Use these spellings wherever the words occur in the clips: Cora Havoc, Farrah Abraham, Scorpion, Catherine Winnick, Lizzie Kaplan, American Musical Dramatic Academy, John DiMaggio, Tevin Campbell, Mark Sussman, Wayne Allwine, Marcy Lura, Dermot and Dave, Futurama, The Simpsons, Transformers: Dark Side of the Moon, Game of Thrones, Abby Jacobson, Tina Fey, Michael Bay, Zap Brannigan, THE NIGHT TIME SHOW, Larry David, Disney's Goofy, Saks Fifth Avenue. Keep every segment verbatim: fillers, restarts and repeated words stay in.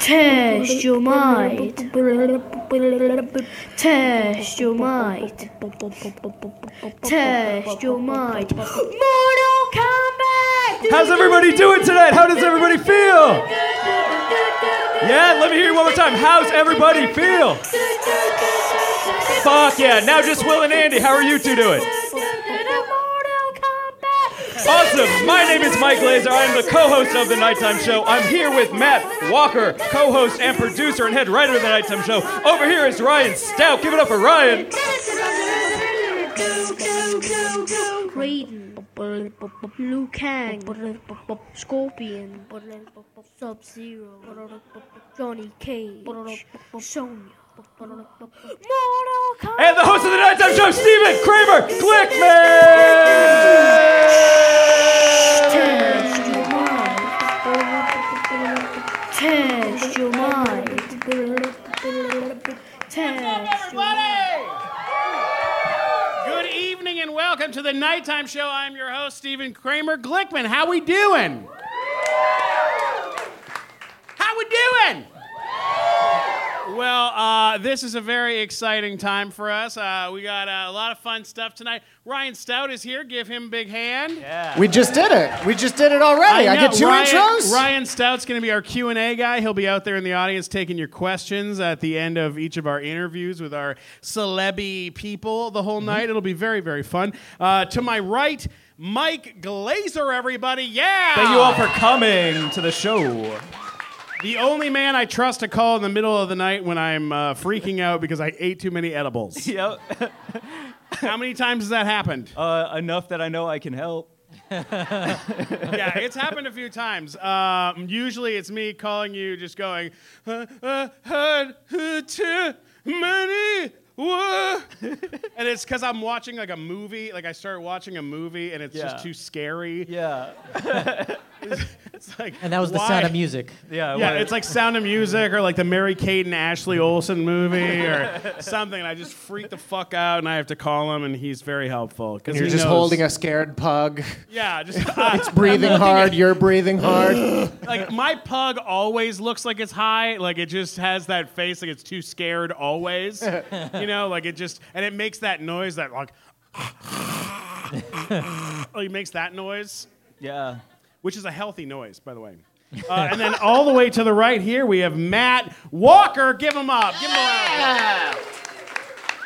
Test your might. Test your might. Test your might. Mortal Kombat! How's everybody doing tonight? How does everybody feel? Yeah, let me hear you one more time. How's everybody feel? Fuck yeah. Now just Will and Andy. How are you two doing? Awesome. My name is Mike Glazer. I am the co-host of The Nighttime Show. I'm here with Matt Walker, co-host and producer and head writer of The Nighttime Show. Over here is Ryan Stout. Give it up for Ryan. Raiden. Liu Kang. Scorpion. Sub-Zero. Johnny Cage. Sonya. And the host of the Nighttime Show, Stephen Kramer Glickman! Test your mind. Test your mind. Test your mind. Good evening and welcome to the Nighttime Show. I'm your host, Stephen Kramer Glickman. How we doing? How we doing? Well, uh, this is a very exciting time for us. Uh, we got uh, a lot of fun stuff tonight. Ryan Stout is here. Give him a big hand. Yeah. We just did it. We just did it already. I, I get two Ryan, intros. Ryan Stout's going to be our Q and A guy. He'll be out there in the audience taking your questions at the end of each of our interviews with our celeb people the whole mm-hmm. night. It'll be very, very fun. Uh, to my right, Mike Glazer, everybody. Yeah! Thank you all for coming to the show. The only man I trust to call in the middle of the night when I'm uh, freaking out because I ate too many edibles. Yep. How many times has that happened? Uh, enough that I know I can help. Yeah, it's happened a few times. Um, usually it's me calling you just going, uh, uh, uh, uh, too many. Whoa. And it's because I'm watching like a movie. Like I started watching a movie, and it's yeah. just too scary. Yeah. it's, it's like. And that was why? The Sound of Music. Yeah. Yeah. Why? It's like Sound of Music, or like the Mary Kate and Ashley Olsen movie, or something. And I just freak the fuck out, and I have to call him, and he's very helpful. And you're just knows. holding a scared pug. Yeah. Just. Uh, it's breathing hard. At, you're breathing hard. Like my pug always looks like it's high. Like it just has that face. Like it's too scared always. You You know, like it just, and it makes that noise that like, like it makes that noise. Yeah. Which is a healthy noise, by the way. Uh, and then all the way to the right here, we have Matt Walker. Give him up. Give him yeah. up.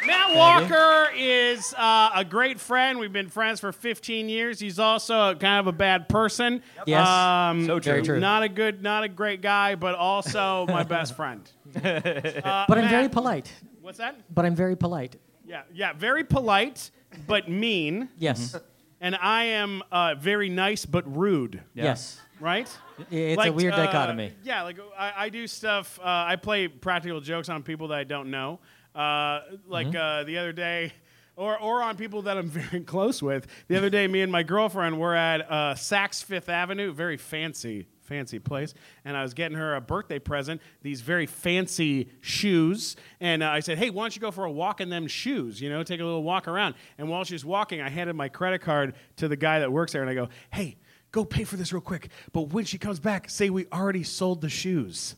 Matt Walker is uh, a great friend. We've been friends for fifteen years. He's also a, kind of a bad person. Yep. Yes, um, so true. Very true. Not a good, not a great guy, but also my best friend. Uh, but Matt, I'm very polite. What's that? But I'm very polite. Yeah, yeah, very polite, but mean. Yes. Mm-hmm. And I am uh, very nice, but rude. Yeah. Yes. Right? It's like, a weird uh, dichotomy. Yeah, like I, I do stuff. Uh, I play practical jokes on people that I don't know. Uh, like mm-hmm. uh, the other day, or or on people that I'm very close with. The other day, me and my girlfriend were at uh, Saks Fifth Avenue, very fancy, fancy place, and I was getting her a birthday present, these very fancy shoes, and uh, I said, hey, why don't you go for a walk in them shoes, you know, take a little walk around, and while she was walking, I handed my credit card to the guy that works there, and I go, hey, go pay for this real quick, but when she comes back, say we already sold the shoes.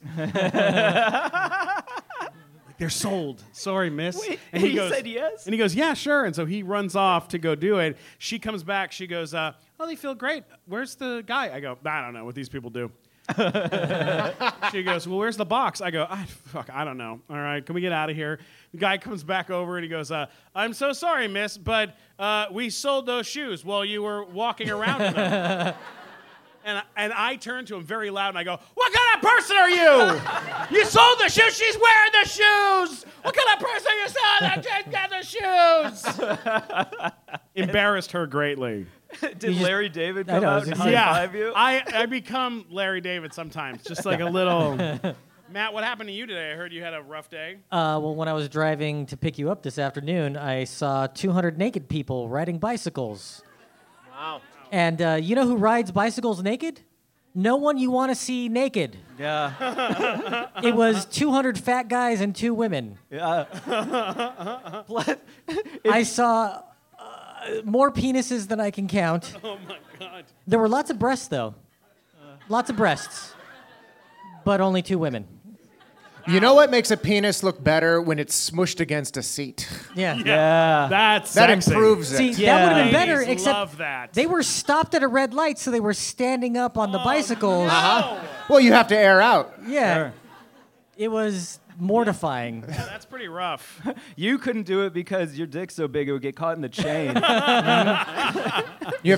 They're sold. Sorry, miss. Wait, and he, he goes, said yes? And he goes, yeah, sure. And so he runs off to go do it. She comes back. She goes, uh, oh, they feel great. Where's the guy? I go, I don't know what these people do. She goes, well, where's the box? I go, I, fuck, I don't know. All right, can we get out of here? The guy comes back over and he goes, uh, I'm so sorry, miss, but uh, we sold those shoes while you were walking around in them. And I, and I turn to him very loud and I go, what kind of person are you? You sold the shoes. She's wearing the shoes. What kind of person are you selling? I just got the shoes. Embarrassed her greatly. Did Larry David come out and high-five you? I, I become Larry David sometimes, just like a little. Matt, what happened to you today? I heard you had a rough day. Uh, well, when I was driving to pick you up this afternoon, I saw two hundred naked people riding bicycles. Wow. And uh, you know who rides bicycles naked? No one you want to see naked. Yeah. It was two hundred fat guys and two women. Yeah. Plus, I saw uh, more penises than I can count. Oh, my God. There were lots of breasts, though. Uh. Lots of breasts. but only two women. You know what makes a penis look better? When it's smushed against a seat. Yeah. Yeah. yeah. That's That sexy. improves it. See, yeah. that would have been better, Ladies except love that. They were stopped at a red light, so they were standing up on oh, the bicycles. No. Uh-huh. Well, you have to air out. Yeah. Sure. It was mortifying. Yeah, that's pretty rough. You couldn't do it because your dick's so big it would get caught in the chain. You have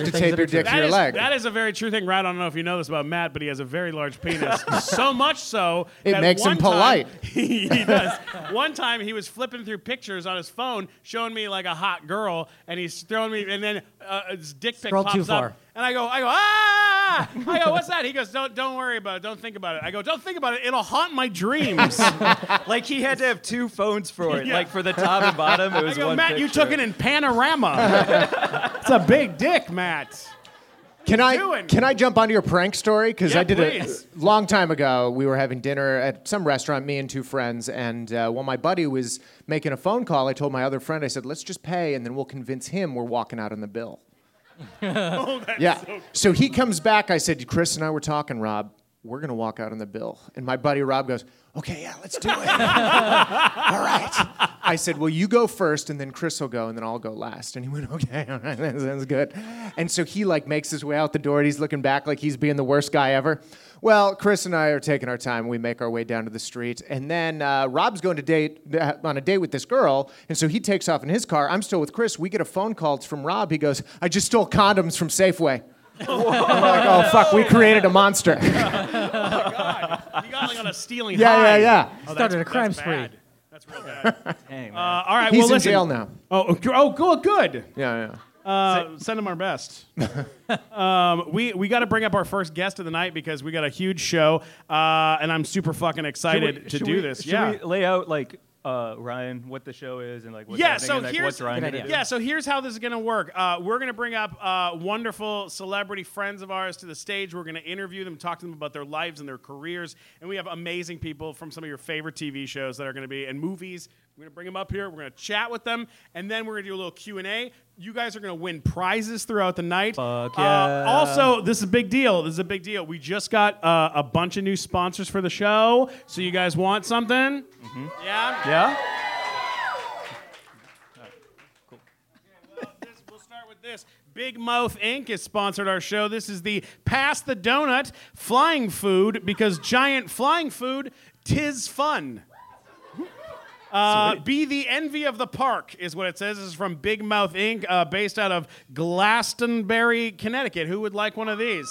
to tape your dick to your leg. That is a very true thing. Ryan, I don't know if you know this about Matt, but he has a very large penis. So much so it makes him polite. He, he does. One time he was flipping through pictures on his phone, showing me like a hot girl, and he's throwing me, and then uh, his dick pic pops up. And I go, I go, ah! I go, what's that? He goes, don't, don't worry about it. Don't think about it. I go, don't think about it. It'll haunt my dreams. Like he had to have two phones for it. Yeah. Like for the top and bottom, it was I go, one Matt, picture. You took it in panorama. It's a big dick, Matt. Can I doing? can I jump onto your prank story? Because yeah, I did please. a long time ago. We were having dinner at some restaurant, me and two friends, and uh, while my buddy was making a phone call, I told my other friend, I said, let's just pay, and then we'll convince him we're walking out on the bill. oh, that's yeah. So, cool. So he comes back. I said, Chris and I were talking, Rob. We're going to walk out on the bill. And my buddy Rob goes, okay, yeah, let's do it. All right. I said, well, you go first, and then Chris will go, and then I'll go last. And he went, okay, all right, that sounds good. And so he, like, makes his way out the door, and he's looking back like he's being the worst guy ever. Well, Chris and I are taking our time. We make our way down to the street. And then uh, Rob's going to date uh, on a date with this girl, and so he takes off in his car. I'm still with Chris. We get a phone call from Rob. He goes, I just stole condoms from Safeway. Whoa. I'm like, oh fuck, we created a monster. Oh god, you got like on a stealing yeah, high. Yeah, yeah, yeah. Oh, started a crime that's spree. Bad. That's real bad. Dang, man. Uh, all right, he's well, in listen. jail now. Oh, oh, good, good. Yeah, yeah. Uh, send him our best. um, we we got to bring up our first guest of the night because we got a huge show, uh, and I'm super fucking excited we, to do we, this. Should yeah. we lay out like? Uh, Ryan, what the show is and like what's yeah, happening so and like, what's Ryan gonna do? Yeah, so here's how this is gonna work. Uh, we're gonna bring up uh, wonderful celebrity friends of ours to the stage. We're gonna interview them, talk to them about their lives and their careers, and we have amazing people from some of your favorite T V shows that are gonna be and movies. We're gonna bring them up here. We're gonna chat with them, and then we're gonna do a little Q and A. You guys are gonna win prizes throughout the night. Fuck yeah! Uh, also, this is a big deal. This is a big deal. We just got uh, a bunch of new sponsors for the show. So you guys want something? Mm-hmm. Yeah. Yeah. Right. Cool. Yeah well, this, we'll start with this. Big Mouth Incorporated has sponsored our show. This is the Pass the Donut Flying Food because giant flying food, tis fun. Uh, be the envy of the park is what it says. This is from Big Mouth Incorporated, uh, based out of Glastonbury, Connecticut. Who would like one of these?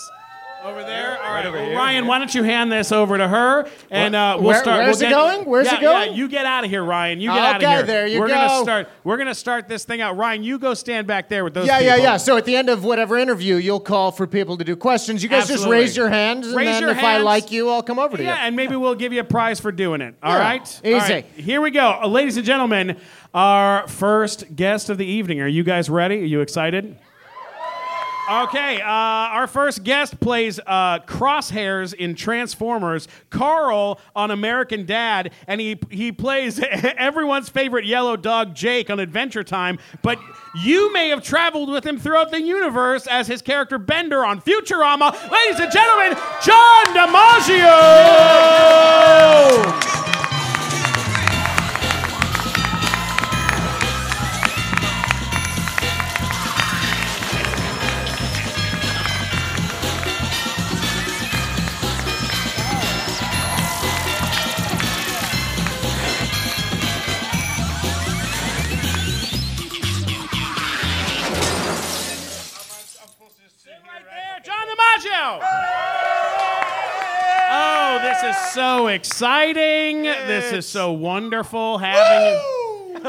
Over there. All right. Right over well, here. Ryan, why don't you hand this over to her, and uh, we'll Where, start. Where's we'll it get, going? Where's yeah, it going? Yeah, you get out of here, Ryan. You get okay, out of here. Okay, there you we're go. We're gonna start. We're gonna start this thing out. Ryan, you go stand back there with those. Yeah, people. yeah, yeah. So at the end of whatever interview, you'll call for people to do questions. You guys Absolutely. just raise your hands, and raise then your if hands. I like you, I'll come over to yeah, you. Yeah, and maybe we'll give you a prize for doing it. All yeah. right. Easy. All right. Here we go, uh, ladies and gentlemen. Our first guest of the evening. Are you guys ready? Are you excited? Okay, uh, our first guest plays uh, Crosshairs in Transformers, Carl on American Dad, and he he plays everyone's favorite yellow dog, Jake, on Adventure Time, but you may have traveled with him throughout the universe as his character Bender on Futurama. Ladies and gentlemen, John DiMaggio! So exciting. Yes. This is so wonderful having Woo! you.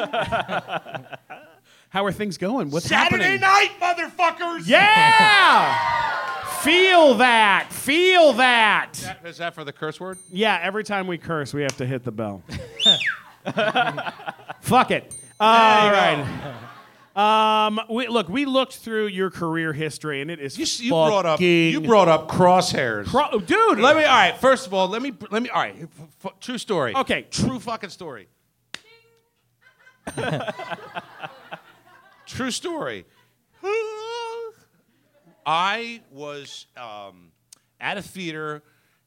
How are things going? What's Saturday happening? Saturday night, motherfuckers! Yeah! Feel that. Feel that. Is, that. is that for the curse word? Yeah, every time we curse, we have to hit the bell. Fuck it. All right. Um, we, look, we looked through your career history, and it is you, you brought up you brought up Crosshairs, Cro- dude. Let me. All right. First of all, let me let me. All right. F- f- true story. Okay. True fucking story. True story. I was um, at a theater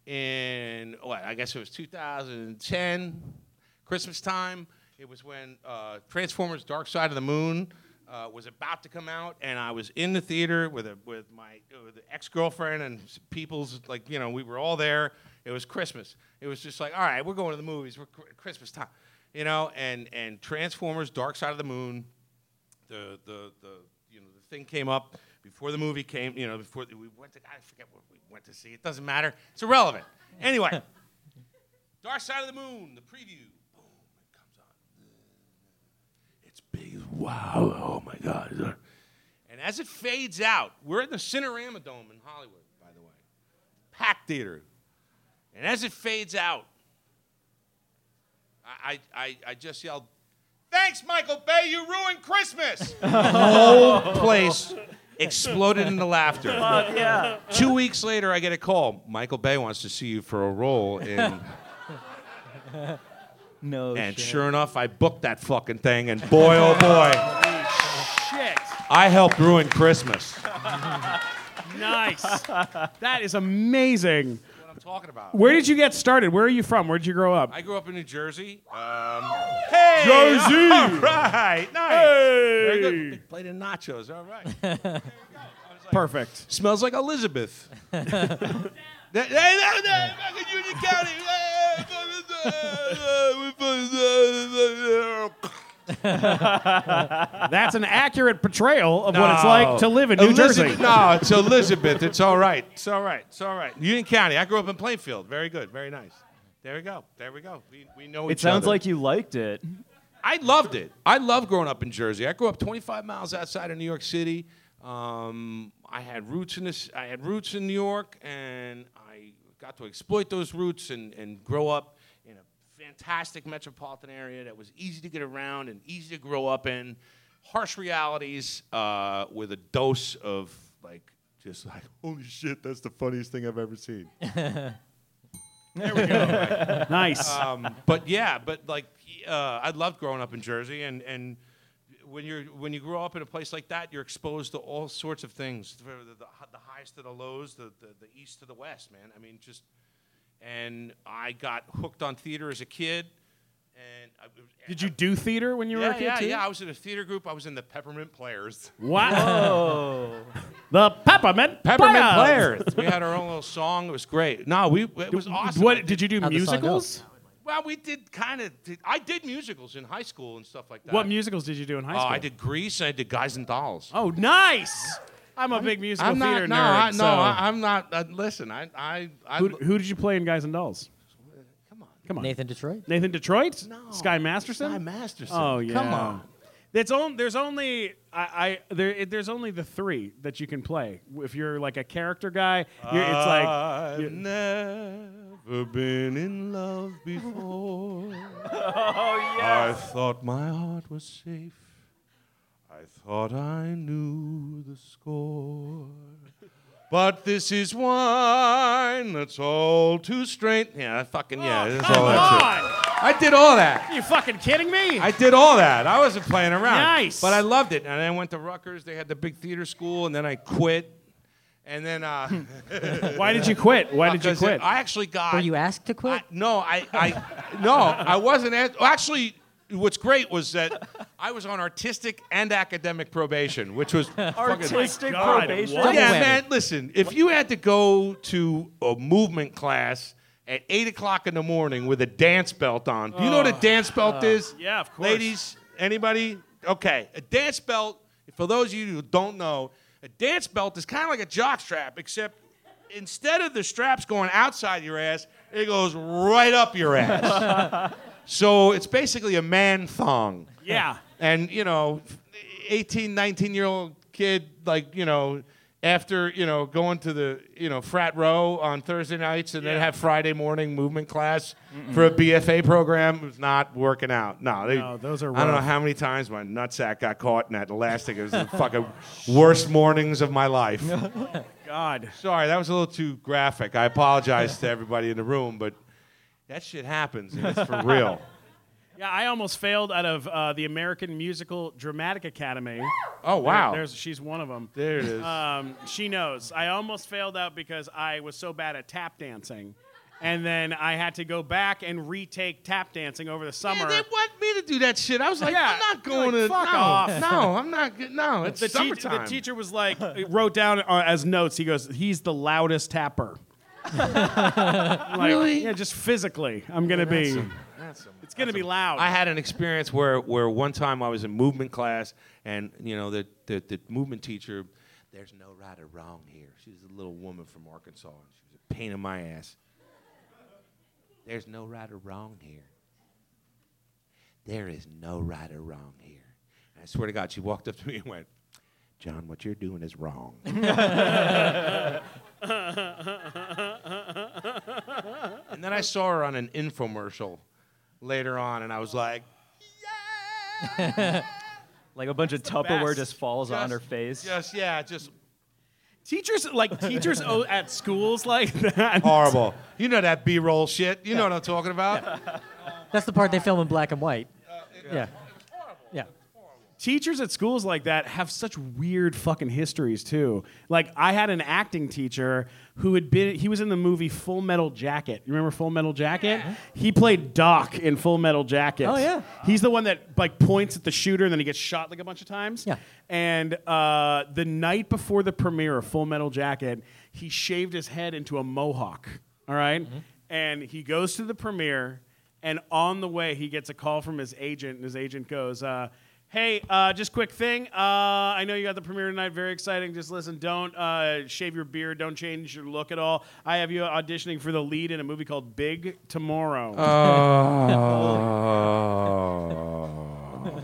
in, what, I guess it was two thousand ten, Christmas time. It was when uh, Transformers: Dark Side of the Moon uh, was about to come out, and I was in the theater with a, with my uh, ex-girlfriend and people's, like, you know, we were all there. It was Christmas. It was just like, all right, we're going to the movies. We're cr- Christmas time, you know. And and Transformers: Dark Side of the Moon, the the the you know the thing came up before the movie came. You know, before we went to, I forget what we went to see. It doesn't matter. It's irrelevant. Anyway, Dark Side of the Moon, the preview. Big, wow, oh my God. And as it fades out, we're in the Cinerama Dome in Hollywood, by the way. Packed theater. And as it fades out, I I, I just yelled, "Thanks, Michael Bay, you ruined Christmas!" The whole place exploded into laughter. Uh, yeah. Two weeks later, I get a call. Michael Bay wants to see you for a role in... No and shit. Sure enough, I booked that fucking thing, and boy, oh boy, shit! I helped ruin Christmas. Nice. That is amazing. That's what I'm talking about. Where did you get started? Where are you from? Where did you grow up? I grew up in New Jersey. Um, hey, Jersey. All right, nice. Hey. Very good. They played in nachos. All right. There you go. I was like, perfect. Smells like Elizabeth. That's an accurate portrayal of no. what it's like to live in New Elizabeth, Jersey. No, it's Elizabeth. It's all right. It's all right. It's all right. Union County. I grew up in Plainfield. Very good. Very nice. There we go. There we go. We, we know each other. It sounds other. like you liked it. I loved it. I loved growing up in Jersey. I grew up twenty-five miles outside of New York City. Um, I had roots in this. I had roots in New York, and I got to exploit those roots and, and grow up in a fantastic metropolitan area that was easy to get around and easy to grow up in. Harsh realities uh, with a dose of like just like holy shit, that's the funniest thing I've ever seen. There we go. Right. Nice. Um, but yeah, but like uh, I loved growing up in Jersey, and and. When you're when you grow up in a place like that, you're exposed to all sorts of things, the, the, the highs to the lows, the, the, the east to the west, man. I mean, just, and I got hooked on theater as a kid. And I, Did I, you do theater when you yeah, were a kid, yeah, too? Yeah, I was in a theater group. I was in the Peppermint Players. Wow. The Peppermint Peppermint Players. Players. We had our own little song. It was great. No, we it did, was awesome. What, did you do How'd musicals? Well, we did kind of... I did musicals in high school and stuff like that. What musicals did you do in high school? Oh, uh, I did Grease and I did Guys and Dolls. Oh, nice! I'm a I'm, big musical I'm theater not, nerd. No, I, so. no I, I'm not... Uh, listen, I... I, I who, who did you play in Guys and Dolls? Come on. Come on. Nathan Detroit? Nathan Detroit? No. Sky Masterson? Sky Masterson. Oh, yeah. Come on. That's on, there's only... I, I there it, there's only the three that you can play. If you're like a character guy, you're, it's like I've never been in love before. Oh yes. I thought my heart was safe. I thought I knew the score. But this is wine that's all too straight. Yeah, fucking yeah. Oh, come all that on. Shit. I did all that. Are you fucking kidding me? I did all that. I wasn't playing around. Nice. But I loved it. And then I went to Rutgers. They had the big theater school. And then I quit. And then... Uh, Why did you quit? Why did you quit? I actually got... Were you asked to quit? I, no, I, I... No, I wasn't asked. Actually... What's great was that I was on artistic and academic probation, which was artistic God, probation. What? Yeah, man. Listen, if you had to go to a movement class at eight o'clock in the morning with a dance belt on, do you know what a dance belt uh, is? Yeah, of course. Ladies, anybody? Okay, a dance belt. For those of you who don't know, a dance belt is kind of like a jock strap, except instead of the straps going outside your ass, it goes right up your ass. So it's basically a man thong. Yeah. And, you know, eighteen, nineteen-year-old kid, like, you know, after, you know, going to the, you know, frat row on Thursday nights and yeah. then have Friday morning movement class Mm-mm. for a B F A program, it was not working out. No, they, no those are rough. I don't know how many times my nutsack got caught in that elastic. It was the fucking worst mornings of my life. Oh, God. Sorry, that was a little too graphic. I apologize to everybody in the room, but... That shit happens, and it's for real. Yeah, I almost failed out of uh, the American Musical Dramatic Academy. Oh, wow. There, there's, she's one of them. There it is. Um, she knows. I almost failed out because I was so bad at tap dancing And then I had to go back and retake tap dancing over the summer. Yeah, they want me to do that shit. I was like, yeah, I'm not going like, to. Fuck no, off. No, I'm not. No, it's the summertime. Te- the teacher was like, wrote down uh, as notes, he goes, he's the loudest tapper. like, really? Yeah, just physically. I'm going to be. Some, some, it's going to be loud. I had an experience where, where one time I was in movement class, and you know the, the, the movement teacher, there's no right or wrong here. She was a little woman from Arkansas, and she was a pain in my ass. There's no right or wrong here. There is no right or wrong here. And I swear to God, she walked up to me and went, John, what you're doing is wrong. And then I saw her on an infomercial later on, and I was like, yeah! Like a bunch That's of Tupperware best. just falls just, on her face. Yes, yeah, just... Teachers, like, teachers at schools like that. Horrible. You know that B-roll shit. You yeah. know what I'm talking about. Yeah. That's the part they film in black and white. Uh, it, yeah. It was horrible. Yeah. It was horrible. Teachers at schools like that have such weird fucking histories, too. Like, I had an acting teacher who had been... He was in the movie Full Metal Jacket. You remember Full Metal Jacket? Yeah. He played Doc in Full Metal Jacket. Oh, yeah. He's the one that, like, points at the shooter and then he gets shot, like, a bunch of times. Yeah. And uh, the night before the premiere of Full Metal Jacket, he shaved his head into a mohawk, all right? Mm-hmm. And he goes to the premiere, and on the way, he gets a call from his agent, and his agent goes... Uh, Hey, uh, just quick thing. Uh, I know you got the premiere tonight. Very exciting. Just listen, don't uh, shave your beard. Don't change your look at all. I have you auditioning for the lead in a movie called Big Tomorrow. Oh.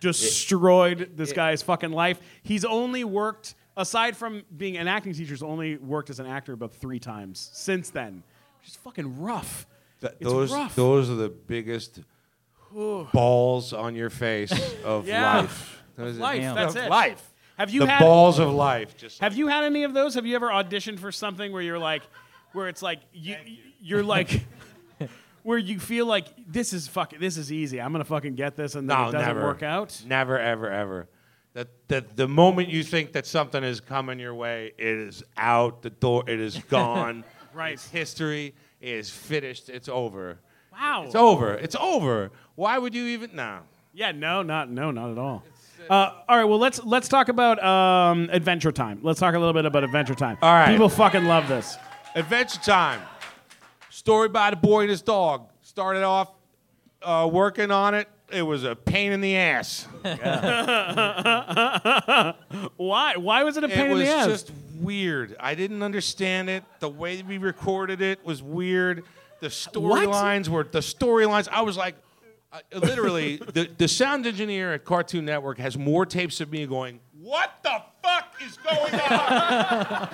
Destroyed it, this it, guy's fucking life. He's only worked, aside from being an acting teacher, he's only worked as an actor about three times since then. Which is fucking rough. Th- it's those, rough. Those are the biggest... Ooh. Balls on your face of yeah. life. Those life, damn. that's it. Life. Have you the had balls of life? Just have like. you had any of those? Have you ever auditioned for something where you're like, where it's like you, you. you're like, where you feel like this is fucking, this is easy. I'm gonna fucking get this, and then no, it doesn't never, work out. Never, ever, ever. That that the moment you think that something is coming your way, it is out the door. It is gone. Right. It's history. It is finished. It's over. Wow. It's over. It's over. Why would you even? No. Yeah. No. Not. No. Not at all. Uh, all right. Well, let's let's talk about um, Adventure Time. Let's talk a little bit about Adventure Time. All right. People fucking love this. Adventure Time. Story by the boy and his dog. Started off uh, working on it. It was a pain in the ass. Yeah. Why? Why was it a pain it in the ass? It was just weird. I didn't understand it. The way we recorded it was weird. The storylines were the storylines. I was like, uh, literally, the, the sound engineer at Cartoon Network has more tapes of me going, what the fuck is going on?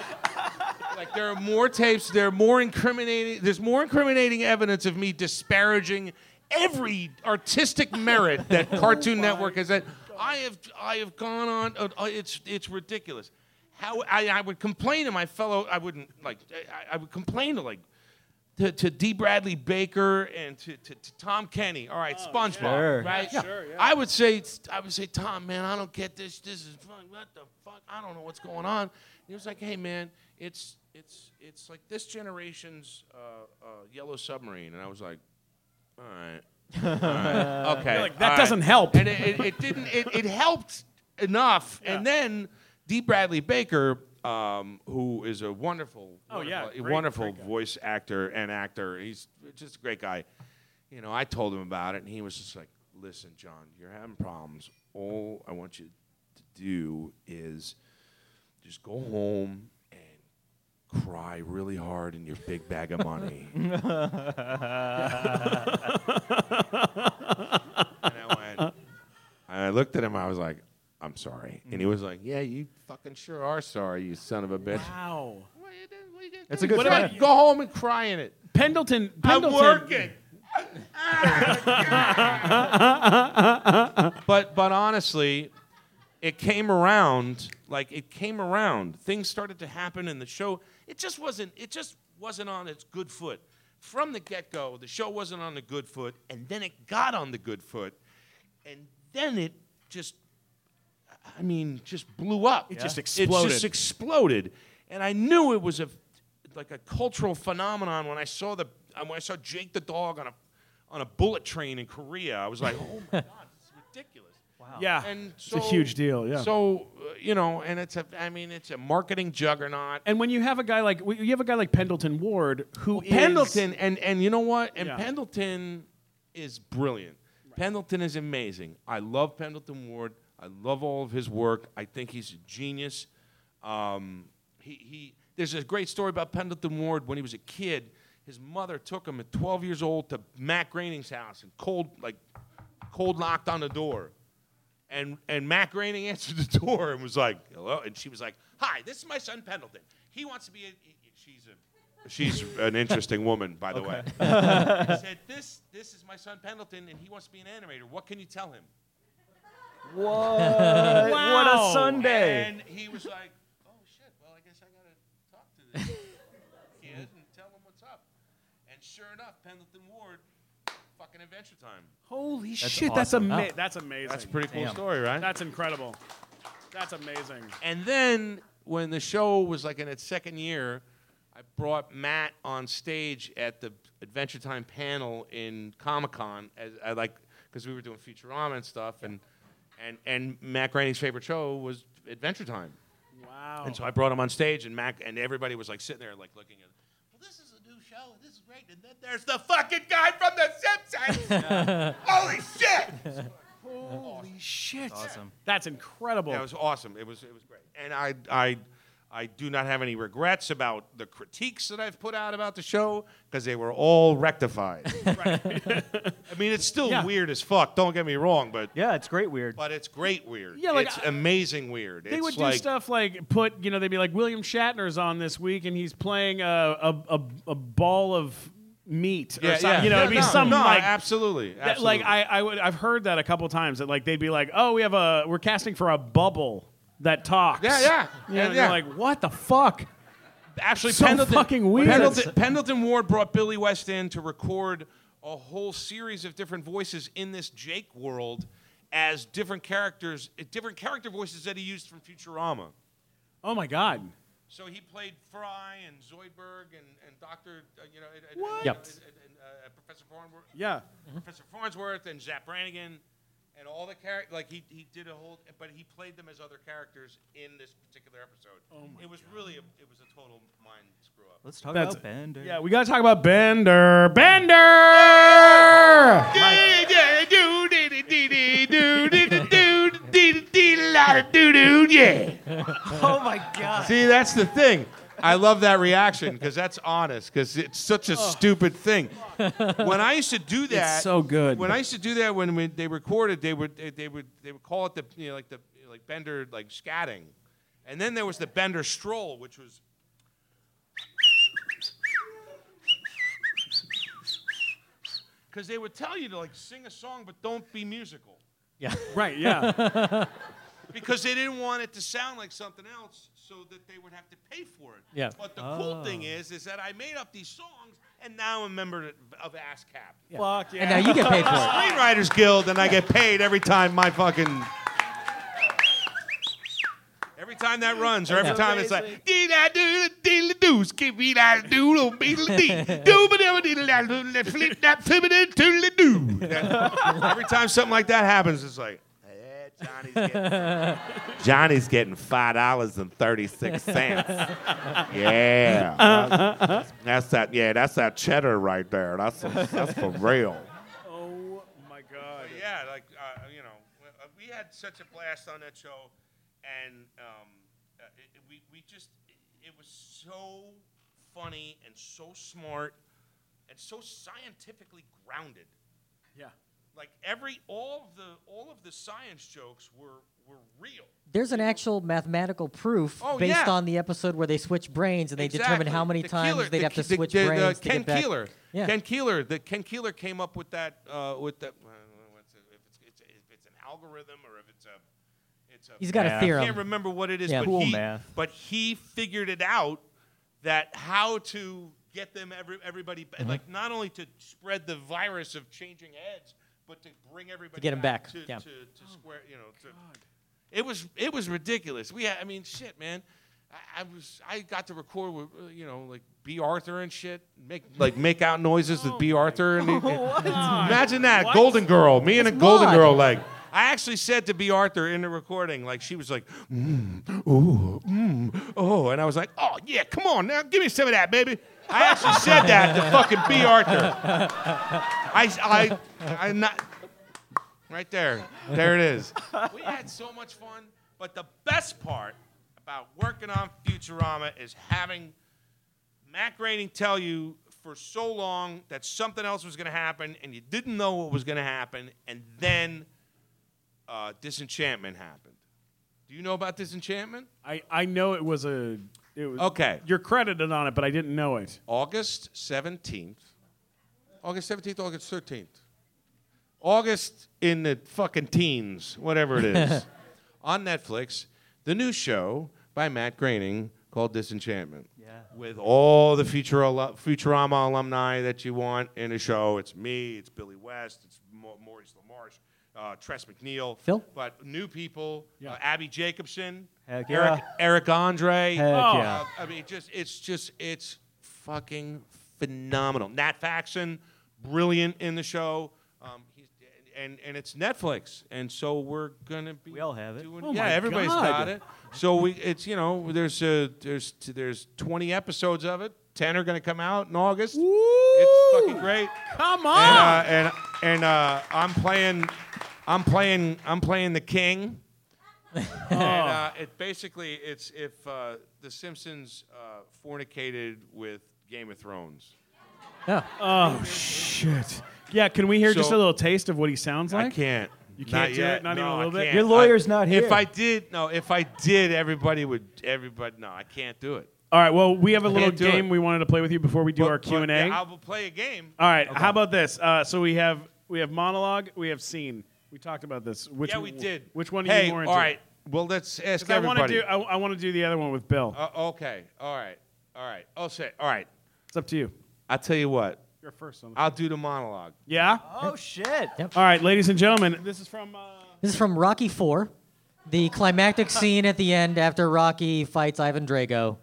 Like, there are more tapes, there are more incriminating, there's more incriminating evidence of me disparaging every artistic merit that Cartoon oh Network has had. I have, I have gone on, uh, it's, it's ridiculous. How I, I would complain to my fellow, I wouldn't, like, I, I would complain to, like, To, to Dee Bradley Baker and to, to, to Tom Kenny. All right, oh, SpongeBob, sure. right? Yeah. Sure, yeah. I would say, I would say, Tom, man, I don't get this. This is fun. What the fuck? I don't know what's going on. And he was like, hey, man, it's it's it's like this generation's uh, uh, Yellow Submarine. And I was like, all right, all right. okay, like, that all doesn't right. help. And it, it, it didn't. It, it helped enough. Yeah. And then Dee Bradley Baker. Um, who is a wonderful, oh, wonderful, yeah, great, wonderful great voice actor and actor. He's just a great guy. You know, I told him about it, and he was just like, listen, John, you're having problems. All I want you to do is just go home and cry really hard in your big bag of money. And I went, and I looked at him, I was like, I'm sorry. And he was like, yeah, you fucking sure are sorry, you son of a bitch. Wow. What are you doing? What are you doing? That's a good thing. Go home and cry in it. Pendleton. Pendleton. I'm working. but, but honestly, it came around. Like, it came around. Things started to happen in the show. It just wasn't, it just wasn't on its good foot. From the get-go, the show wasn't on the good foot. And then it got on the good foot. And then it just... I mean, just blew up. It yeah. just exploded. It just exploded. And I knew it was a like a cultural phenomenon when I saw the when I saw Jake the dog on a on a bullet train in Korea. I was like, oh my God, this is ridiculous. Wow. Yeah, and so, it's a huge deal. Yeah. So uh, you know, and it's a, I mean, it's a marketing juggernaut. And when you have a guy like you have a guy like Pendleton Ward, who well, is Pendleton, and and you know what, and yeah. Pendleton is brilliant. Right. Pendleton is amazing. I love Pendleton Ward. I love all of his work. I think he's a genius. Um, he he. There's a great story about Pendleton Ward when he was a kid. His mother took him at twelve years old to Matt Groening's house and cold like cold knocked on the door. And and Matt Groening answered the door and was like, hello. And she was like, hi, this is my son Pendleton. He wants to be a... She's, a, she's an interesting woman, by the okay. way. He said, this, this is my son Pendleton, and he wants to be an animator. What can you tell him? What? Wow. What a Sunday. And he was like, oh, shit, well, I guess I got to talk to this kid and tell him what's up. And sure enough, Pendleton Ward... Fucking Adventure Time. Holy that's shit, awesome. that's, ama- oh. that's amazing. That's a pretty cool Damn. story, right? That's incredible. That's amazing. And then when the show was like in its second year, I brought Matt on stage at the Adventure Time panel in Comic-Con, as I like because we were doing Futurama and stuff, and and and Matt Groening's favorite show was Adventure Time. Wow. And so I brought him on stage, and Matt and everybody was like sitting there like looking at show. This is great. And then there's the fucking guy from The Simpsons. Yeah. Holy shit! Holy awesome. shit! Awesome. That's incredible. That yeah, was awesome. It was it was great. And I I I do not have any regrets about the critiques that I've put out about the show because they were all rectified. I mean, it's still yeah. weird as fuck. Don't get me wrong, but yeah, it's great weird. But it's great weird. Yeah, like, it's I, amazing weird. They it's would do like, stuff like put, you know, they'd be like, William Shatner's on this week, and he's playing a a a, a ball of meat. Yeah, or something. Yeah. You know, yeah, it'd be no, some no, like absolutely, absolutely. That, like I, I would I've heard that a couple times that like they'd be like, oh, we have a we're casting for a bubble that talks. Yeah, yeah, you know, yeah. You're yeah. like, what the fuck? Actually, so Pendleton, fucking weird. Pendleton, Pendleton Ward brought Billy West in to record a whole series of different voices in this Jake world as different characters, different character voices that he used from Futurama. Oh my God! So he played Fry and Zoidberg and and Doctor, uh, you know, and, what? Yep. And, and, and, uh, Professor Farnsworth. Yeah. Mm-hmm. Professor Farnsworth and Zap Brannigan and all the characters. Like he he did a whole, but he played them as other characters in this particular episode. Oh my! It was God. really a, it was a total mind screw up. Let's talk That's, about Bender. Yeah, we gotta talk about Bender. Bender. Oh my God! See, that's the thing. I love that reaction because that's honest. Because it's such a oh. stupid thing. When I used to do that, it's so good. When I used to do that, when we, they recorded, they would they, they would they would call it the you know, like the like Bender like scatting, and then there was the Bender stroll, which was. Because they would tell you to like sing a song, but don't be musical. Yeah. Right. Yeah. Because they didn't want it to sound like something else, so that they would have to pay for it. Yeah. But the oh. cool thing is, is that I made up these songs, and now I'm a member of ASCAP. Yeah. Fuck yeah. And now you get paid for it. Screenwriters Guild, and I get paid every time my fucking. Every time that runs, or every time it's like did I do the doodle skip me that doodle beetle dee do flip that do. Every time something like that happens, it's like Johnny's getting, Johnny's getting five dollars and thirty-six cents. Yeah, that's, that's that. Yeah, that's that cheddar right there. That's some, that's for real. Oh my God! But yeah, like uh, you know, we had such a blast on that show, and um, it, we we just it, it was so funny and so smart and so scientifically grounded. Yeah. Like every all of the all of the science jokes were, were real. There's an actual mathematical proof oh, based yeah. on the episode where they switch brains and they exactly. determine how many the times Keeler, they'd the, have to the, switch the, brains. The, the Ken to get Keeler, back. Yeah. Ken Keeler, the Ken Keeler came up with that uh, with that. Well, what's it, if, it's, it's, if it's an algorithm or if it's a, it's a. He's got math. a theorem. I can't remember what it is, yeah, but cool he math. but he figured it out that how to get them every everybody mm-hmm. like not only to spread the virus of changing heads. But to bring everybody to get him back, back. To, yeah. to, to, to oh square, you know, to, it was it was ridiculous. We, had, I mean, shit, man. I, I was I got to record with you know like B. Arthur and shit, make like make out noises oh with B. Arthur and, and, and imagine that what? Golden Girl, me and it's a Golden what? Girl like. I actually said to B. Arthur in the recording, like, she was like, mmm, ooh, mmm, oh. And I was like, oh, yeah, come on now. Give me some of that, baby. I actually said that to fucking B. Arthur. I, I, I'm not, right there. There it is. We had so much fun, but the best part about working on Futurama is having Matt Groening tell you for so long that something else was going to happen and you didn't know what was going to happen, and then... Uh, Disenchantment happened. Do you know about Disenchantment? I, I know it was a... It was, okay. You're credited on it, but I didn't know it. August seventeenth. August seventeenth, August thirteenth. August in the fucking teens, whatever it is. On Netflix, the new show by Matt Groening called Disenchantment. Yeah. With all the Futura- Futurama alumni that you want in a show. It's me, it's Billy West, it's Ma- Maurice LaMarche. Uh, Tress McNeil, Phil? But new people, yeah. uh, Abby Jacobson, Heck Eric, yeah. Eric Andre. Heck oh, yeah. uh, I mean, just it's just it's fucking phenomenal. Nat Faxon, brilliant in the show, um, he's, and and it's Netflix, and so we're gonna be. We all have it. Doing, oh yeah, everybody's God. got it. So we, it's you know, there's uh, there's there's twenty episodes of it. ten are going to come out in August. Woo! It's fucking great. Come on. And uh, and, and uh, I'm playing, I'm playing, I'm playing the king. Oh. And uh, it basically it's if uh, the Simpsons uh, fornicated with Game of Thrones. Yeah. Oh shit. Yeah. Can we hear so, just a little taste of what he sounds like? I can't. You can't not do yet. it. Not no, even a little bit. Your lawyer's I, not here. If I did, no. If I did, everybody would. Everybody. No, I can't do it. All right, well, we have a little game we wanted to play with you before we do but, our Q and A. Yeah, I will play a game. All right, okay. How about this? Uh, so we have we have monologue, we have scene. We talked about this. Which yeah, we w- did. Which one are hey, you more into? All right, well, let's ask everybody. I want to do I, I want to do the other one with Bill. Uh, okay, all right, all right. Oh shit, all right. It's up to you. I'll tell you what. You're first on the I'll do the monologue. Yeah? Oh, shit. Yep. All right, ladies and gentlemen. This is from... Uh, this is from Rocky four, the climactic scene at the end after Rocky fights Ivan Drago.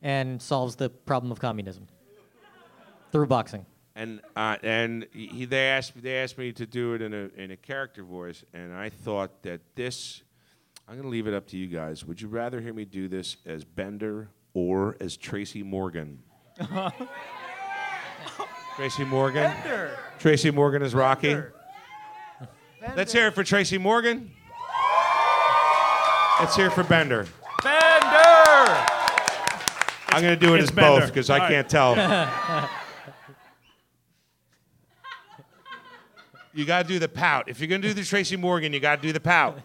And solves the problem of communism through boxing. And uh, and he, they asked they asked me to do it in a in a character voice, and I thought that this. I'm gonna leave it up to you guys. Would you rather hear me do this as Bender or as Tracy Morgan? Tracy Morgan. Bender. Tracy Morgan is Rocky. Bender. Bender. Let's hear it for Tracy Morgan. Let's hear it for Bender. Bender. I'm going to do it it's as Bender. both because I right. can't tell. You got to do the pout. If you're going to do the Tracy Morgan, you got to do the pout.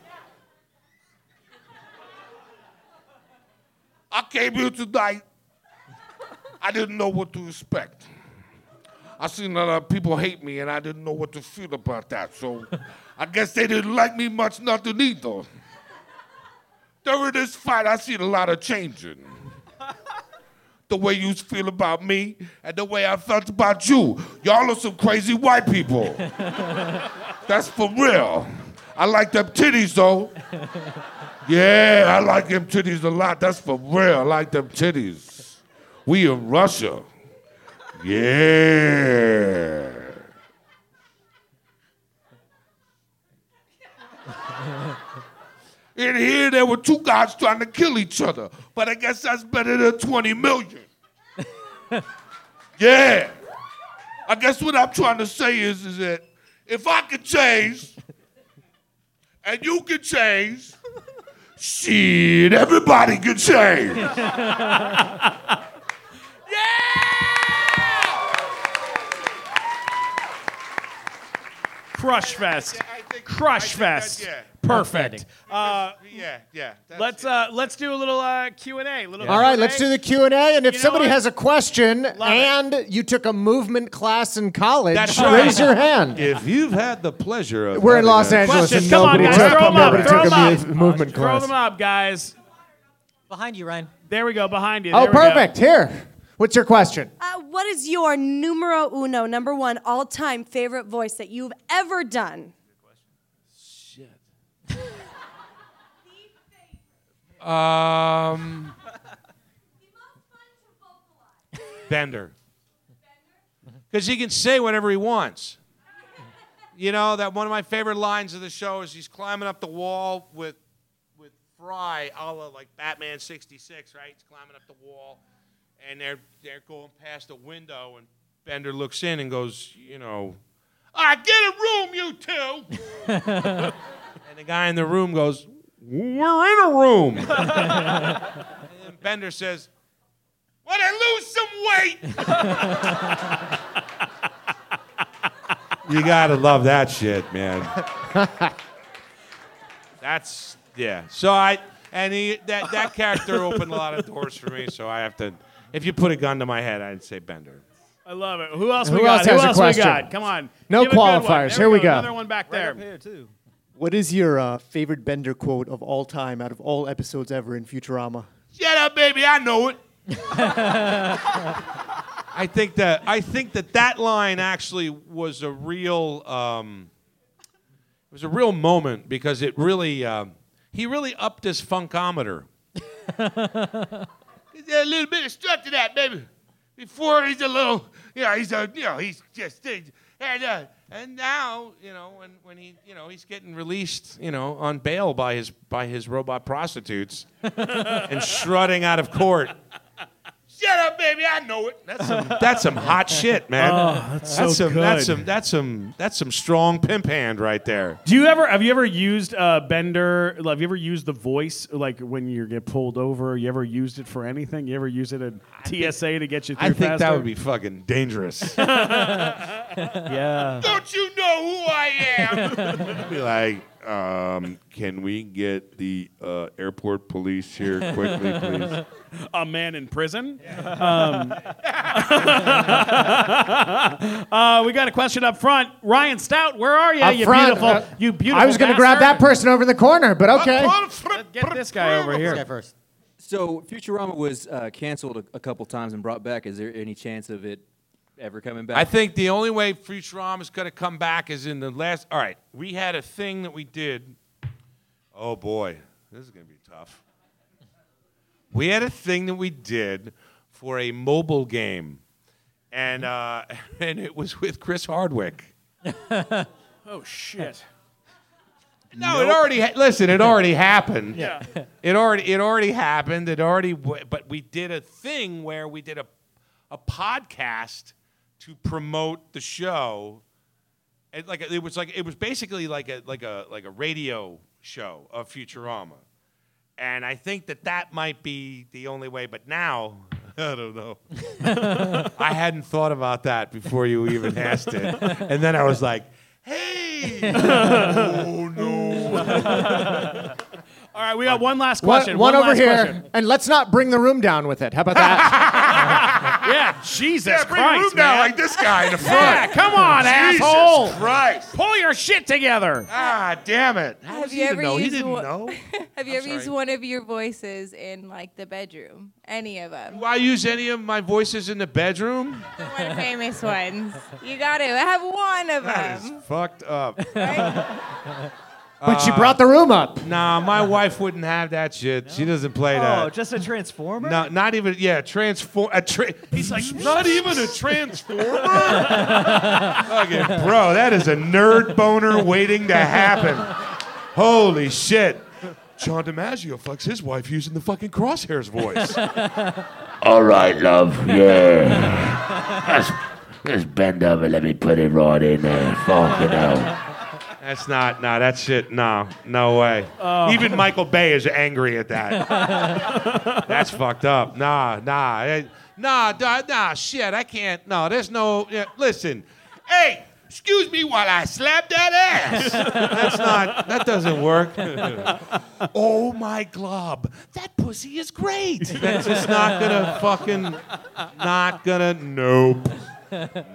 I came here tonight. I didn't know what to expect. I seen a lot of people hate me, and I didn't know what to feel about that. So I guess they didn't like me much, nothing either. During this fight, I seen a lot of changing. The way you feel about me and the way I felt about you. Y'all are some crazy white people. That's for real. I like them titties, though. Yeah, I like them titties a lot. That's for real. I like them titties. We in Russia. Yeah. In here, there were two guys trying to kill each other, but I guess that's better than twenty million. Yeah. I guess what I'm trying to say is, is that if I could change, and you could change, shit, everybody could change. Yeah! Crush fest. I, I think, Crush fest. That, yeah. Perfect. Uh, yeah, yeah. Let's uh, let's do a little uh, Q and A. Little. Yeah. All right, Q and A. Let's do the Q and A. And if you know somebody what? has a question Love and it. you took a movement class in college, That's raise right. your hand. If you've had the pleasure of we're in Los Angeles and nobody on, took, up, nobody throw took a move, movement throw class. Throw them up, guys. Behind you, Ryan. There we go. Behind you. There oh, perfect. Here. What's your question? Uh, what is your numero uno, number one, all-time favorite voice that you've ever done? Um, Bender. Because he can say whatever he wants. You know, that one of my favorite lines of the show is he's climbing up the wall with with Fry, a la like Batman sixty-six, right? He's climbing up the wall, and they're they're going past a window, and Bender looks in and goes, you know, I get a room, you two! And the guy in the room goes, we're in a room! And then Bender says, want to lose some weight! You gotta love that shit, man. That's yeah. So I and he that, that character opened a lot of doors for me. So I have to. If you put a gun to my head, I'd say Bender. I love it. Who else? Who we else got? Has Who a else question? We got? Come on. No Give qualifiers. Here we go. Another one back right there. Up here too. What is your uh, favorite Bender quote of all time, out of all episodes ever in Futurama? Shut up, baby. I know it. I think that I think that that line actually was a real um, it was a real moment because it really uh, he really upped his funkometer. He's a little bit of strut to that, baby. Before he's a little, you know, he's a, you know, he's just and uh, and now, you know, when when he, you know, he's getting released, you know, on bail by his by his robot prostitutes and strutting out of court. Shut up, baby! I know it. That's some. That's some hot shit, man. Oh, that's so that's some, good. That's some. That's some. That's some strong pimp hand right there. Do you ever? Have you ever used uh, Bender? Have you ever used the voice? Like when you get pulled over, you ever used it for anything? You ever use it at T S A to get you through? I think faster? That would be fucking dangerous. Yeah. Don't you know who I am? I'd be like. Um, can we get the uh, airport police here quickly, please? A man in prison? Yeah. Um, uh, we got a question up front. Ryan Stout, where are you? Up you front, beautiful, uh, you beautiful. I was going to grab that person over in the corner, but okay. Let's get this guy over here. This guy first. So Futurama was uh, canceled a, a couple times and brought back. Is there any chance of it ever coming back? I think the only way Futurama is going to come back is in the last... All right, we had a thing that we did. Oh, boy. This is going to be tough. We had a thing that we did for a mobile game, and uh, and it was with Chris Hardwick. Oh, shit. No, nope. It already... Ha- listen, it already happened. Yeah. It already it already happened. It already... W- but we did a thing where we did a a podcast... to promote the show, it, like it was like it was basically like a like a like a radio show of Futurama, and I think that that might be the only way. But now I don't know. I hadn't thought about that before you even asked it, and then I was like, "Hey, oh no!" All right, we got one last question. One, one, one over here, question. And let's not bring the room down with it. How about that? Yeah, Jesus yeah, bring Christ, bring the room man. Down like this guy in the front. Yeah, come on, Jesus asshole. Christ. Pull your shit together. Ah, damn it. How does he even know? He didn't one, know. Have you I'm ever sorry. used one of your voices in, like, the bedroom? Any of them? Do I use any of my voices in the bedroom? One of the famous ones. You got to have one of that them. That is fucked up. Right? But uh, she brought the room up. Nah, my wife wouldn't have that shit. No? She doesn't play oh, that. Oh, just a Transformer? No, not even, yeah, transform. A tra- He's like, not even a Transformer? Okay, bro, that is a nerd boner waiting to happen. Holy shit. John DiMaggio fucks his wife using the fucking Crosshair's voice. All right, love, yeah. Just bend over, let me put it right in there. Fucking hell. That's not, no, nah, that shit, no, no way. Oh. Even Michael Bay is angry at that. That's fucked up. Nah, nah, nah, nah, nah, shit, I can't, no, there's no, yeah, listen, hey, excuse me while I slap that ass. That's not, that doesn't work. Oh my glob, that pussy is great. That's just not gonna fucking, not gonna, nope,